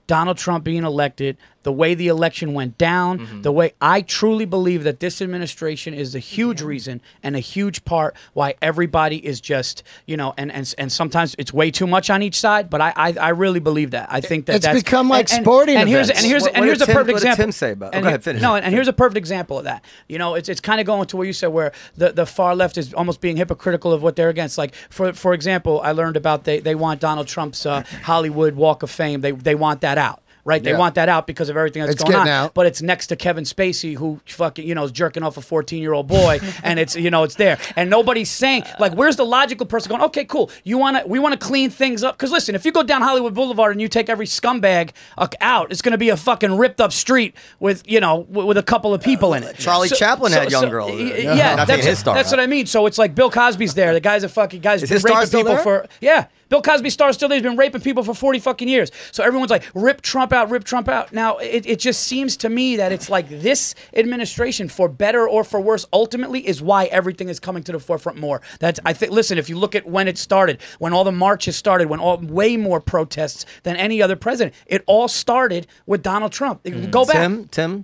Donald Trump being elected, the way the election went down, the way I truly believe that this administration is a huge reason and a huge part why everybody is just, and sometimes it's way too much on each side, but I really believe that. I think that's become like sporting events. And here's a perfect example. What did Tim say about it? Go ahead, finish. No, and here's a perfect example of that. It's kind of going to where you said where the far left is almost being hypocritical of what they're against. Like, for example, I learned about they want Donald Trump's Hollywood Walk of Fame. They want that out. Right, they want that out because of everything that's going on. Out. But it's next to Kevin Spacey, who fucking is jerking off a 14-year-old boy, and it's it's there, and nobody's saying like, where's the logical person going? Okay, cool. We want to clean things up because listen, if you go down Hollywood Boulevard and you take every scumbag out, it's going to be a fucking ripped up street with with a couple of people in it. Charlie Chaplin had young girls. Yeah, that's what I mean. So it's like Bill Cosby's there. The guy's a fucking guy's been raping people for Bill Cosby's star still there. He's been raping people for 40 fucking years. So everyone's like, rip Trump out, rip Trump out. Now, it just seems to me that it's like this administration, for better or for worse, ultimately is why everything is coming to the forefront more. That's listen, if you look at when it started, when all the marches started, when way more protests than any other president, it all started with Donald Trump. Go back. Tim?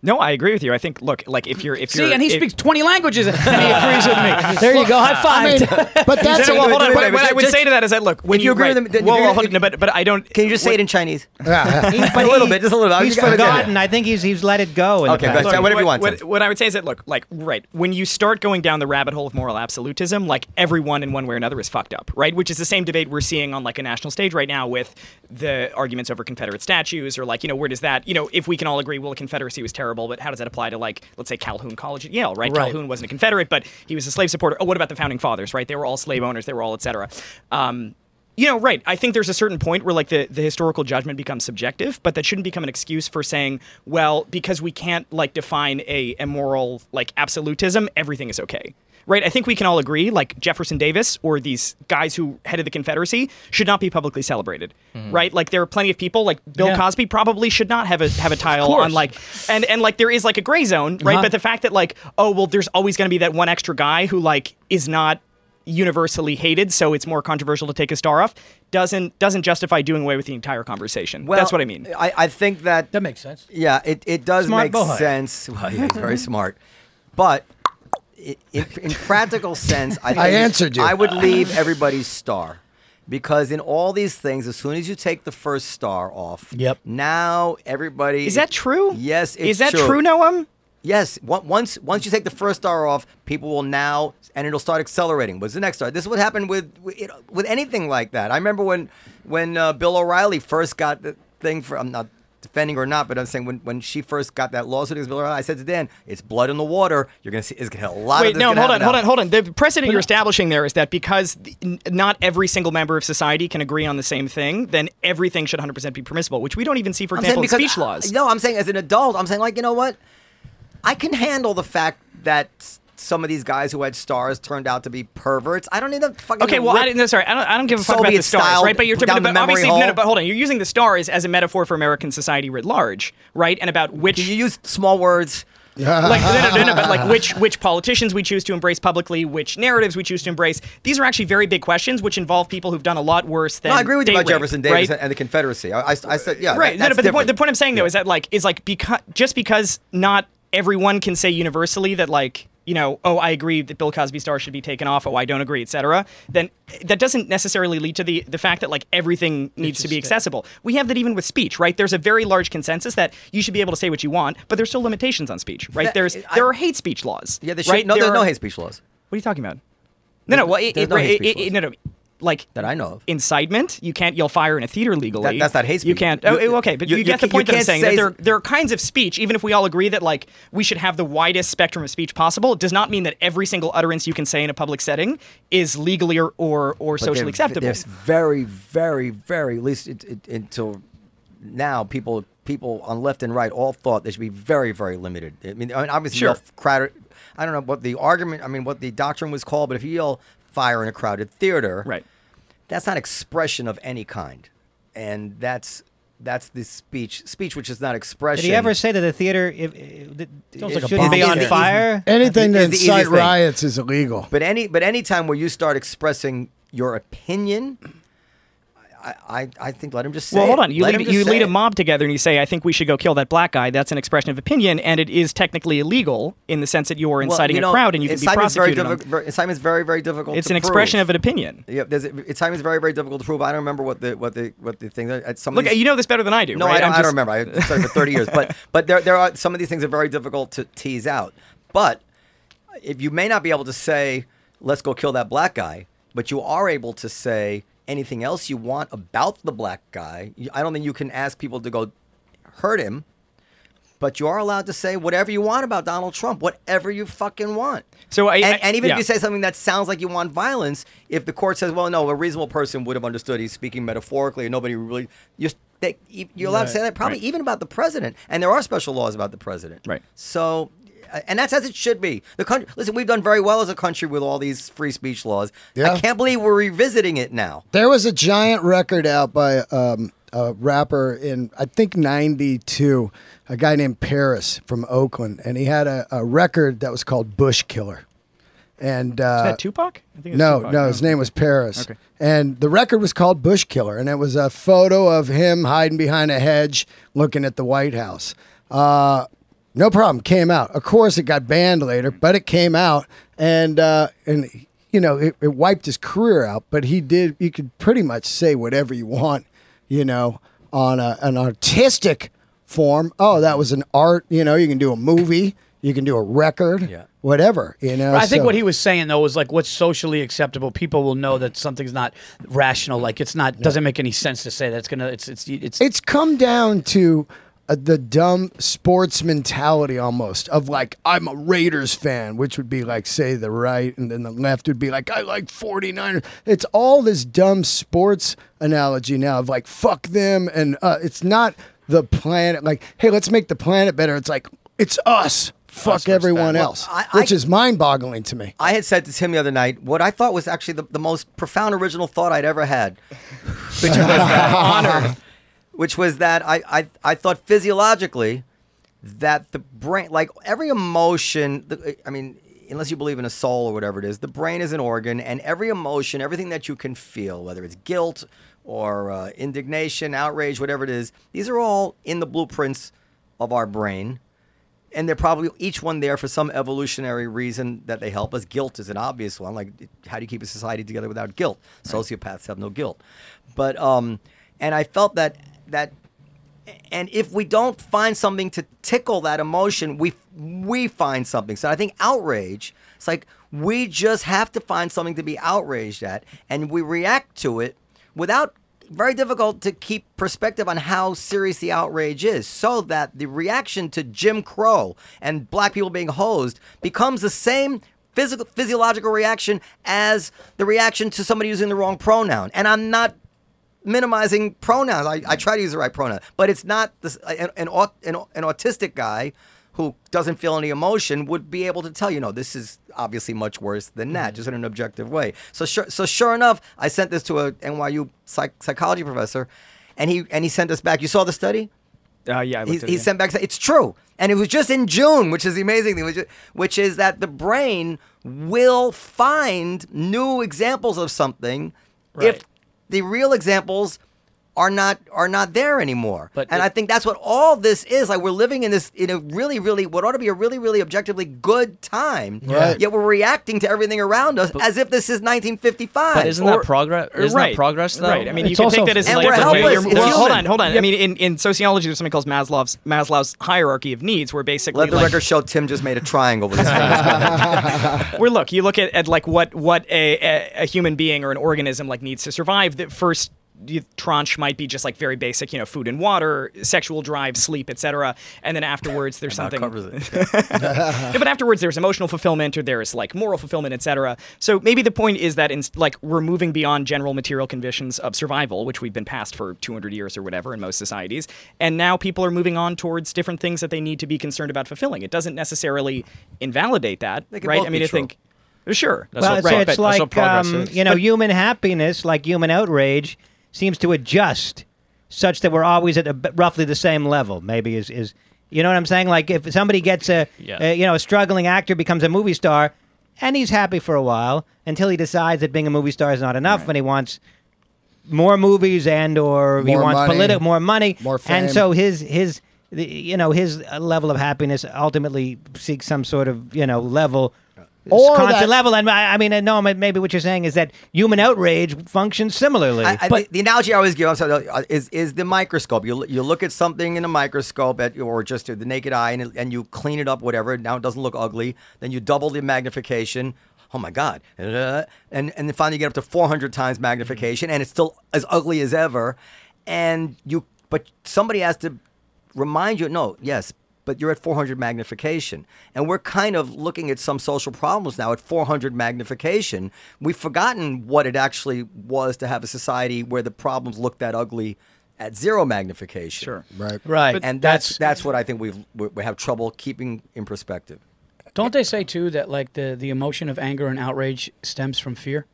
No, I agree with you. I think, look, like if you're and he speaks 20 languages and he agrees with me. There you go, high five. But that's what I would say to that is that look, when you agree with him, but I don't. Can you just say it in Chinese? Just a little bit. He's forgotten. I think he's let it go. Okay, whatever you want. What I would say is that look, like right when you start going down the rabbit hole of moral absolutism, like everyone in one way or another is fucked up, right? Which is the same debate we're seeing on like a national stage right now with the arguments over Confederate statues or like where does that if we can all agree well the Confederacy was terrible. But how does that apply to, like, let's say Calhoun College at Yale, right? Calhoun wasn't a Confederate, but he was a slave supporter. Oh, what about the Founding Fathers, right? They were all slave owners. They were all et cetera. I think there's a certain point where, like, the historical judgment becomes subjective, but that shouldn't become an excuse for saying, well, because we can't, like, define a moral, like, absolutism, everything is okay. Right, I think we can all agree, like Jefferson Davis or these guys who headed the Confederacy should not be publicly celebrated, right? Like there are plenty of people, like Bill Cosby probably should not have a tile on like, and like there is like a gray zone, right? But the fact that like, oh well, there's always going to be that one extra guy who like is not. universally hated, so it's more controversial to take a star off, doesn't justify doing away with the entire conversation. Well, that's what I mean. I think that makes sense. Yeah, it does smart make boy. Sense. Well, yeah, he's very smart. But in practical sense, I think I answered you. I would leave everybody's star. Because in all these things, as soon as you take the first star off, yep. Now everybody... Is that true? Yes, it's true. Is that true, Noam? Yes. Once you take the first star off, people will now... And it'll start accelerating. What's the next star? This is what happened with anything like that. I remember when Bill O'Reilly first got the thing for... I'm not defending her or not, but I'm saying when she first got that lawsuit against Bill O'Reilly, I said to Dan, it's blood in the water. You're going to see it's going to have a lot of this. Wait, no, hold on. The precedent you're establishing there is that because not every single member of society can agree on the same thing, then everything should 100% be permissible, which we don't even see, for example, in speech laws. No, I'm saying as an adult, I'm saying, like, you know what? I can handle the fact that some of these guys who had stars turned out to be perverts. I don't need to fucking... Okay, well, I don't give a fuck about the stars, right? But you're talking about... Obviously, no, but hold on. You're using the stars as a metaphor for American society writ large, right? And about which... You use small words... like no, but like which politicians we choose to embrace publicly, which narratives we choose to embrace. These are actually very big questions, which involve people who've done a lot worse than. No, I agree with you about Jefferson Davis, right? And the Confederacy. I said yeah, right. But the point I'm saying though is that because not everyone can say universally that I agree that Bill Cosby's star should be taken off, I don't agree, etc., then that doesn't necessarily lead to the fact that, everything needs to be accessible. We have that even with speech, right? There's a very large consensus that you should be able to say what you want, but there's still limitations on speech, right? There are hate speech laws. Yeah, there's no hate speech laws. What are you talking about? No. Like that I know of, incitement. You'll fire in a theater legally. That's not hate speech. You can't. Oh, okay, but you get the point that I'm saying. That there are kinds of speech. Even if we all agree that we should have the widest spectrum of speech possible, it does not mean that every single utterance you can say in a public setting is legally or socially acceptable. There's very, very, very, at least until now, people on left and right all thought they should be very, very limited. I mean obviously, sure. I don't know what the argument. I mean, what the doctrine was called, but if you yell fire in a crowded theater, right? That's not expression of any kind, and that's the speech which is not expression. Did he ever say that the theater should be on fire? Anything that incites riots is illegal. But any time where you start expressing your opinion, I think let him just say. Well, hold on. You lead a mob together and you say, I think we should go kill that black guy. That's an expression of opinion, and it is technically illegal in the sense that you are inciting a crowd and you can be prosecuted. Incitement is very, very difficult. It's to prove. It's an expression of an opinion. Yeah, incitement is very, very difficult to prove. I don't remember what the things are. Look, you know this better than I do. No, right? I don't remember. I studied for 30 years, but there are some of these things are very difficult to tease out. But if you may not be able to say, let's go kill that black guy, but you are able to say anything else you want about the black guy. I don't think you can ask people to go hurt him, but you are allowed to say whatever you want about Donald Trump, whatever you fucking want. If you say something that sounds like you want violence, if the court says, well, no, a reasonable person would have understood he's speaking metaphorically and nobody really... You're allowed to say that probably even about the president. And there are special laws about the president. Right. So... And that's as it should be. The country, listen, we've done very well as a country with all these free speech laws. Yeah. I can't believe we're revisiting it now. There was a giant record out by a rapper in, I think, 1992, a guy named Paris from Oakland, and he had a record that was called Bush Killer. And was that Tupac? I think it was Tupac. No, his name was Paris. Okay. And the record was called Bush Killer, and it was a photo of him hiding behind a hedge looking at the White House. No problem. Came out. Of course, it got banned later, but it came out, and it wiped his career out. But he did. You could pretty much say whatever you want, on an artistic form. Oh, that was an art. You can do a movie. You can do a record. Yeah. Whatever, I think what he was saying though was what's socially acceptable. People will know that something's not rational. Doesn't make any sense to say that it's gonna. It's come down to the dumb sports mentality almost of I'm a Raiders fan, which would be say the right, and then the left would be I like 49ers. It's all this dumb sports analogy now of fuck them, and it's not the planet. Hey, let's make the planet better. It's it's us. Fuck everyone else, which is mind-boggling to me. I had said to Tim the other night what I thought was actually the most profound original thought I'd ever had, which was that honor. Which was that I thought physiologically that the brain, every emotion, unless you believe in a soul or whatever it is, the brain is an organ, and every emotion, everything that you can feel, whether it's guilt or indignation, outrage, whatever it is, these are all in the blueprints of our brain. And they're probably each one there for some evolutionary reason that they help us. Guilt is an obvious one. Like, how do you keep a society together without guilt? Right. Sociopaths have no guilt. But and I felt that and if we don't find something to tickle that emotion, we find something. So I think outrage, it's like we just have to find something to be outraged at, and we react to it without. Very difficult to keep perspective on how serious the outrage is, so that the reaction to Jim Crow and black people being hosed becomes the same physiological reaction as the reaction to somebody using the wrong pronoun. And I'm not minimizing pronouns. I try to use the right pronoun, but it's not this, an autistic guy who doesn't feel any emotion would be able to tell you, no, this is obviously much worse than that, just in an objective way. So sure enough, I sent this to a NYU psychology professor, and he sent us back. You saw the study? Yeah, I looked at it. He sent back. It's true, and it was just in June, which is the amazing thing, which is that the brain will find new examples of something if the real examples are not there anymore. But I think that's what all this is. Like, we're living in a really, really, what ought to be a really, really objectively good time. Right. Yet we're reacting to everything around us as if this is 1955. But isn't that progress? Isn't that progress though? Right. I mean, it's you can take that as like hold on. I mean, in sociology, there's something called Maslow's hierarchy of needs, where basically let the record show Tim just made a triangle with his fingers. Where you look at like what a human being or an organism like needs to survive. That first tranche might be just like very basic, food and water, sexual drive, sleep, etc. And then afterwards there's something. That covers it. But afterwards there's emotional fulfillment, or there's like moral fulfillment, etc. So maybe the point is that we're moving beyond general material conditions of survival, which we've been past for 200 years or whatever in most societies, and now people are moving on towards different things that they need to be concerned about fulfilling. It doesn't necessarily invalidate that, right? I mean, I think. Sure. It's like human happiness, like human outrage, seems to adjust such that we're always at roughly the same level. Maybe is you know what I'm saying? Like, if somebody gets a struggling actor becomes a movie star, and he's happy for a while until he decides that being a movie star is not enough, and he wants more movies more money, more fame. And so his level of happiness ultimately seeks some sort of level. Or constant level, and I mean, no, maybe what you're saying is that human outrage functions similarly. But the analogy I always give is the microscope. You look at something in a microscope or just the naked eye, and you clean it up, whatever. Now it doesn't look ugly. Then you double the magnification. Oh my God! And then finally you get up to 400 times magnification, and it's still as ugly as ever. But somebody has to remind you. No, yes. But you're at 400 magnification. And we're kind of looking at some social problems now at 400 magnification. We've forgotten what it actually was to have a society where the problems looked that ugly at zero magnification. Sure. Right. But and that's what I think we have trouble keeping in perspective. Don't they say, too, that like the emotion of anger and outrage stems from fear?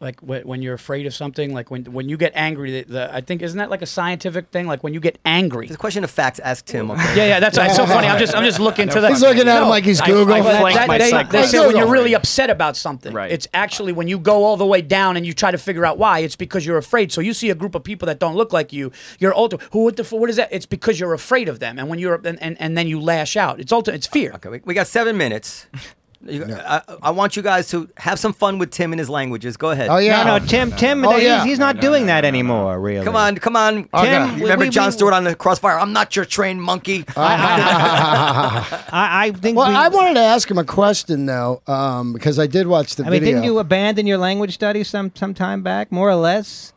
Like when you're afraid of something, like when you get angry, I think, isn't that like a scientific thing? Like when you get angry, it's a question of facts. Ask Tim. Okay. Yeah, that's it's so funny. I'm just looking to that. He's looking at him like he's Google. They say when you're really upset about something, right. It's actually when you go all the way down and you try to figure out why. It's because you're afraid. So you see a group of people that don't look like you. You're older. What is that? It's because you're afraid of them, and when you're and then you lash out. It's fear. Okay, we got 7 minutes. I want you guys to have some fun with Tim and his languages. Go ahead. Oh yeah, Tim. He's not doing that anymore. Really. Come on, Tim. Okay. Remember Jon Stewart on the Crossfire? I'm not your trained monkey. I think. Well, I wanted to ask him a question though, because I did watch the video. Didn't you abandon your language studies some time back, more or less?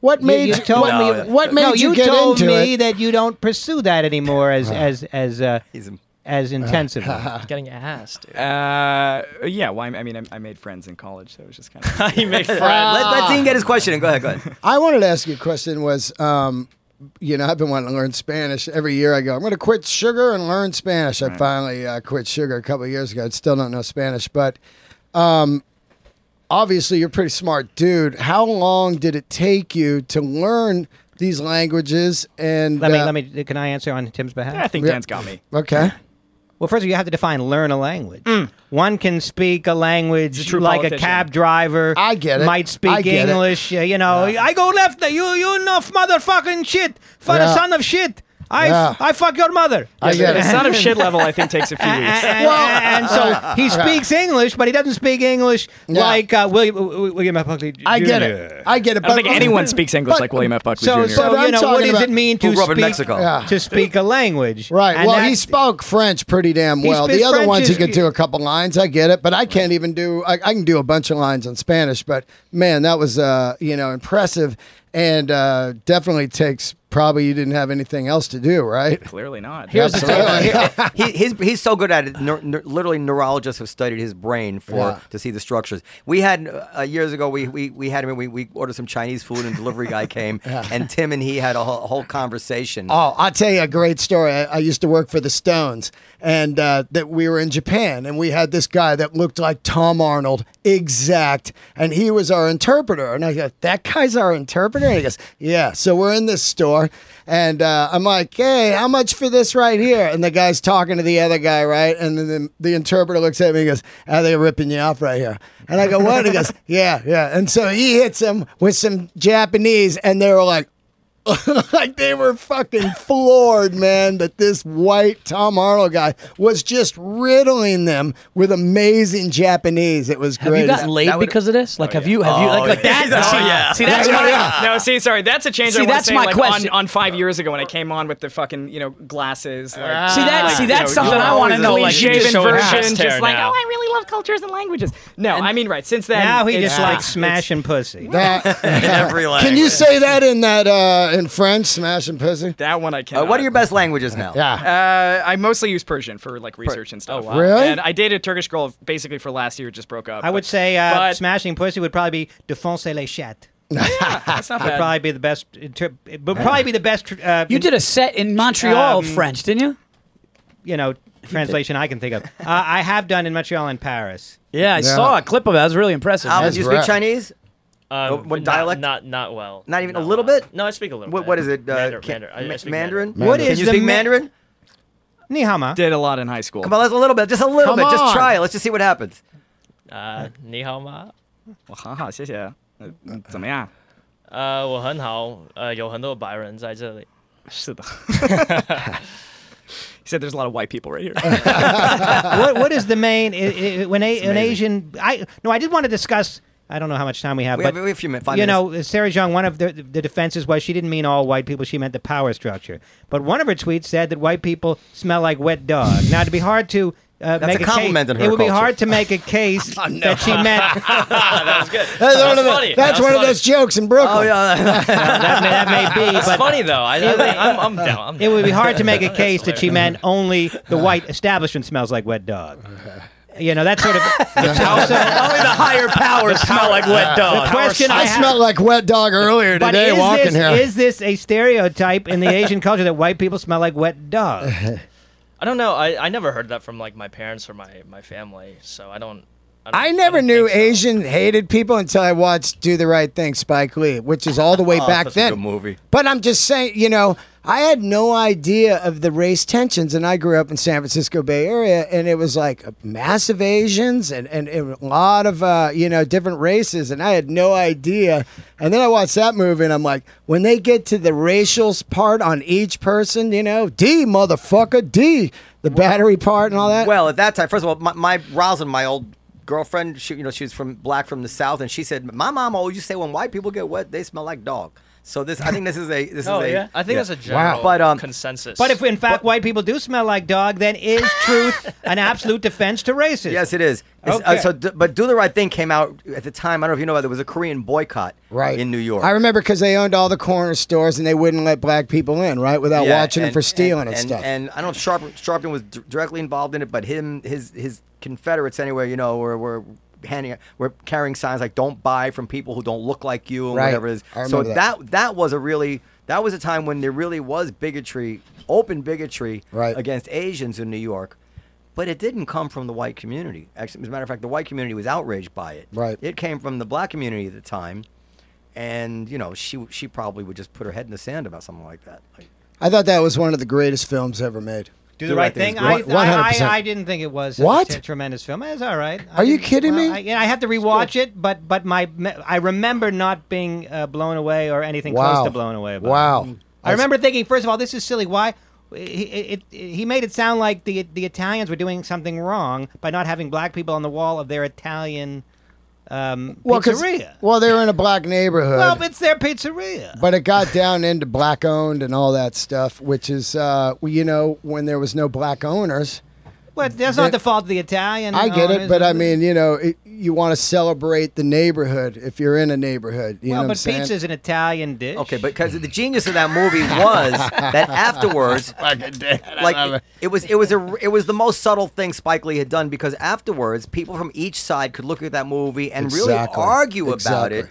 What made you get into it? That you don't pursue that anymore as intensively. Getting asked. Yeah. Well, I made friends in college, so it was just kind of. He made friends. Let Dean get his question in. Go ahead. I wanted to ask you a question. Was I've been wanting to learn Spanish. Every year I go, I'm going to quit sugar and learn Spanish. Right. I finally quit sugar a couple of years ago. I still don't know Spanish, but obviously you're a pretty smart dude. How long did it take you to learn these languages? And let me. Can I answer on Tim's behalf? I think Dan's got me. Okay. Well, first of all, you have to define learn a language. One can speak a language like politician. A cab driver. I get it. Might speak English. You know, I go left. You enough motherfucking shit for the son of shit. I fuck your mother. I get it. The son of shit level, I think, takes a few weeks. And so he speaks English, but he doesn't speak English like William F. Buckley Jr. I get it. I get it. But, I don't think anyone speaks English like William F. Buckley Jr. So you know, what does it mean to speak a language? Right. And well, he spoke French pretty damn well. The other French ones he could do a couple lines. I get it. But I can't even do. I can do a bunch of lines in Spanish. But man, that was impressive. And definitely takes. Probably you didn't have anything else to do, right? Clearly not. Here's the he's so good at it. Literally, neurologists have studied his brain to see the structures. We had years ago. We had him. We ordered some Chinese food, and delivery guy came, and Tim and he had a whole conversation. Oh, I'll tell you a great story. I used to work for the Stones, and that we were in Japan, and we had this guy that looked like Tom Arnold, exact, and he was our interpreter. And I go, that guy's our interpreter. And he goes, yeah. So we're in this store. And I'm like, hey, how much for this right here? And the guy's talking to the other guy, right? And then the interpreter looks at me and goes, oh, they're ripping you off right here. And I go, what? And he goes, yeah. And so he hits him with some Japanese, and they were like, like they were fucking floored, man, that this white Tom Arnold guy was just riddling them with amazing Japanese. It was great. Have you gotten laid because of this? Like, have you? See, that's that's a change. See, that's my question. On 5 years ago when I came on with the fucking glasses. That's something I want to know. Like shaven version, just like I really love cultures and languages. No, I mean right. Since then, now he just likes smashing pussy. Can you say that in that? In French, smashing pussy. That one I can't. What are your best languages now? Yeah. I mostly use Persian for like research and stuff. Oh, wow. Really? And I dated a Turkish girl basically for last year, just broke up. I would say smashing pussy would probably be défoncer les chattes. Yeah, that's not bad. Probably be the best. You did a set in Montreal French, didn't you? You know, translation I can think of. I have done in Montreal and Paris. Yeah, I saw a clip of it. That was really impressive. Did you speak Chinese? What dialect? Not well. Not even a little bit? No, I speak a little bit. What is it? Mandarin? What is the Mandarin? Ni hao ma. Did a lot in high school. Come on, a little bit. Just a little bit. Just try it. Let's just see what happens. Ni hao ma. 我很好,谢谢. 怎么样? 我很好, 有很多白人在这里. 是的. He said, "There's a lot of white people right here." What is the main? When Asian? I did want to discuss. I don't know how much time we have, but we have a few minutes. Sarah Jeong, one of the defenses was she didn't mean all white people; she meant the power structure. But one of her tweets said that white people smell like wet dog. Now, it'd be hard to make a compliment in her culture. It would be hard to make a case that she meant. That was good. That's one of those jokes in Brooklyn. Oh yeah, that may be. But funny though. I'm down. It would be hard to make a case that she meant only the white establishment smells like wet dog. You know, that sort of... only the higher powers smell like wet dog. I smelled like wet dog earlier today walking here. Is this a stereotype in the Asian culture that white people smell like wet dog? I don't know. I never heard that from, like, my parents or my family, so I don't... I never knew Asian hated people until I watched Do the Right Thing, Spike Lee, which is all the way back then. That's a good movie. But I'm just saying, I had no idea of the race tensions, and I grew up in San Francisco Bay Area, and it was like massive Asians and a lot of different races, and I had no idea. And then I watched that movie, and I'm like, when they get to the racial part on each person, D, motherfucker, D, battery part and all that. Well, at that time, first of all, Roslyn, my old girlfriend, she was from the South, and she said, "My mom always used to say when white people get wet, they smell like dog." So I think that's a general consensus. But if in fact white people do smell like dog, then is truth an absolute defense to racism? Yes, it is. Okay. But Do the Right Thing came out at the time. I don't know if you know, there was a Korean boycott in New York. I remember because they owned all the corner stores and they wouldn't let black people in, right, without watching them for stealing and stuff. And I don't know if Sharpton was directly involved in it, but his Confederates anyway, we're carrying signs like "Don't buy from people who don't look like you" and whatever it is. So that was a time when there really was bigotry, open bigotry against Asians in New York, but it didn't come from the white community. Actually, as a matter of fact, the white community was outraged by it. Right. It came from the black community at the time, and she probably would just put her head in the sand about something like that. I thought that was one of the greatest films ever made. Do the Right Thing. 100%. I didn't think it was a tremendous film. It was all right. Are you kidding me? I had to rewatch it, but I remember not being blown away or anything close to blown away about it. Wow. I remember thinking, first of all, this is silly. Why? He made it sound like the Italians were doing something wrong by not having black people on the wall of their Italian pizzeria. Well, they were in a black neighborhood. Well, it's their pizzeria. But it got down into black owned and all that stuff, which is, when there was no black owners. Well, that's not the fault of the Italian. I get it, but I mean, you want to celebrate the neighborhood if you're in a neighborhood. But pizza's an Italian dish. Okay, but because the genius of that movie was that afterwards, it was the most subtle thing Spike Lee had done, because afterwards, people from each side could look at that movie and really argue about it.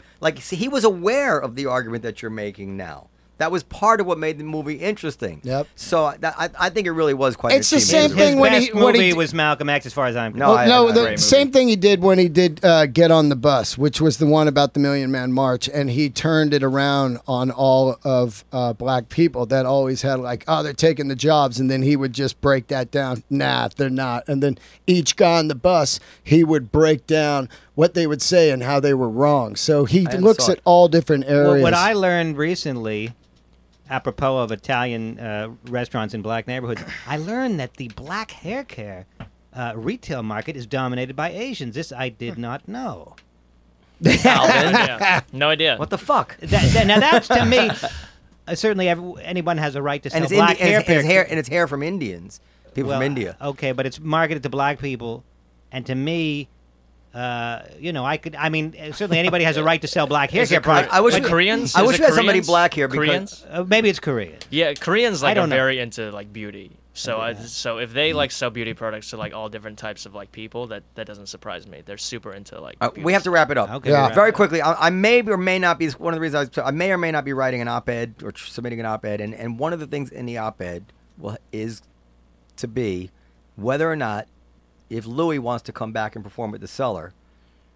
He was aware of the argument that you're making now. That was part of what made the movie interesting. Yep. So I think it really was quite. It's the same thing when his best movie was Malcolm X, as far as I'm concerned. The same thing he did when he did Get on the Bus, which was the one about the Million Man March, and he turned it around on all of black people that always had they're taking the jobs, and then he would just break that down. Nah, they're not. And then each guy on the bus, he would break down what they would say and how they were wrong. So he looks at all different areas. Well, what I learned recently, apropos of Italian restaurants in black neighborhoods, I learned that the black hair care retail market is dominated by Asians. This I did not know. No idea. What the fuck? Now that's, to me, certainly anyone has a right to sell black hair. And it's hair from Indians, from India. Okay, but it's marketed to black people, and to me... certainly anybody has a right to sell black hair care products. I wish Koreans. I wish we had somebody black here. Koreans? Maybe it's Korean. Yeah, Koreans are very into beauty. So so if they sell beauty products to all different types of people, that doesn't surprise me. They're super into we have to wrap it up. Okay. Yeah. Very quickly. I may or may not be one of the reasons I may or may not be writing an op-ed or submitting an op-ed, and one of the things in the op-ed is to be whether or not, if Louis wants to come back and perform at the Cellar,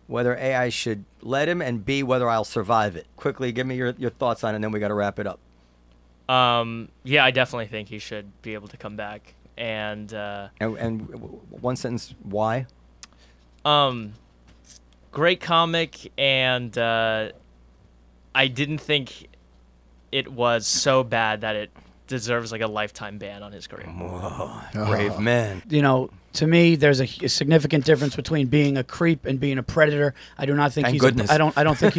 whether A, I should let him, and B, whether I'll survive it. Quickly, give me your thoughts on it, and then we got to wrap it up. Yeah, I definitely think he should be able to come back. And one sentence, why? Great comic, and I didn't think it was so bad that it deserves a lifetime ban on his career. Whoa, brave man. To me, there's a significant difference between being a creep and being a predator. I do not think I don't think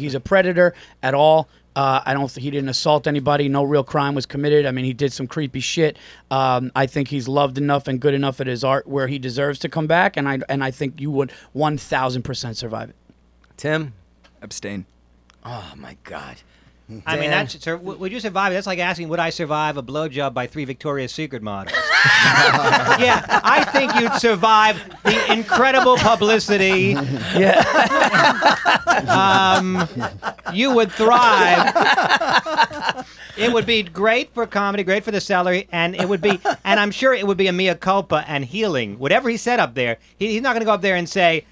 he's a predator at all. I don't think he didn't assault anybody. No real crime was committed. I mean, he did some creepy shit. I think he's loved enough and good enough at his art where he deserves to come back. And I think you would 1,000% survive it. Tim, abstain. Oh my God. Dan. I mean, that's, sir, would you survive? That's like asking, would I survive a blowjob by 3 Victoria's Secret models? Yeah, I think you'd survive the incredible publicity. Yeah. You would thrive. It would be great for comedy, great for the salary, and I'm sure it would be a mea culpa and healing. Whatever he said up there, he's not going to go up there and say,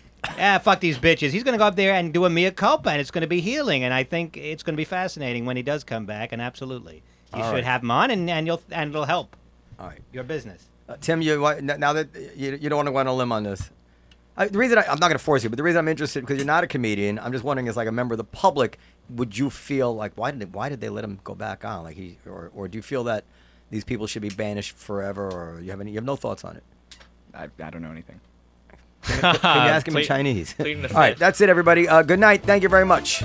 fuck these bitches. He's going to go up there and do a mea culpa, and it's going to be healing. And I think it's going to be fascinating when he does come back. And absolutely, you should have him on, and it'll help. All right, your business, Tim. Now that you don't want to go on a limb on this, the reason I'm not going to force you, but the reason I'm interested, because you're not a comedian, I'm just wondering, as a member of the public, would you feel why did they let him go back on? Or do you feel that these people should be banished forever? Or you have no thoughts on it? I don't know anything. Can you ask him in Chinese? All right, that's it, everybody. Good night. Thank you very much.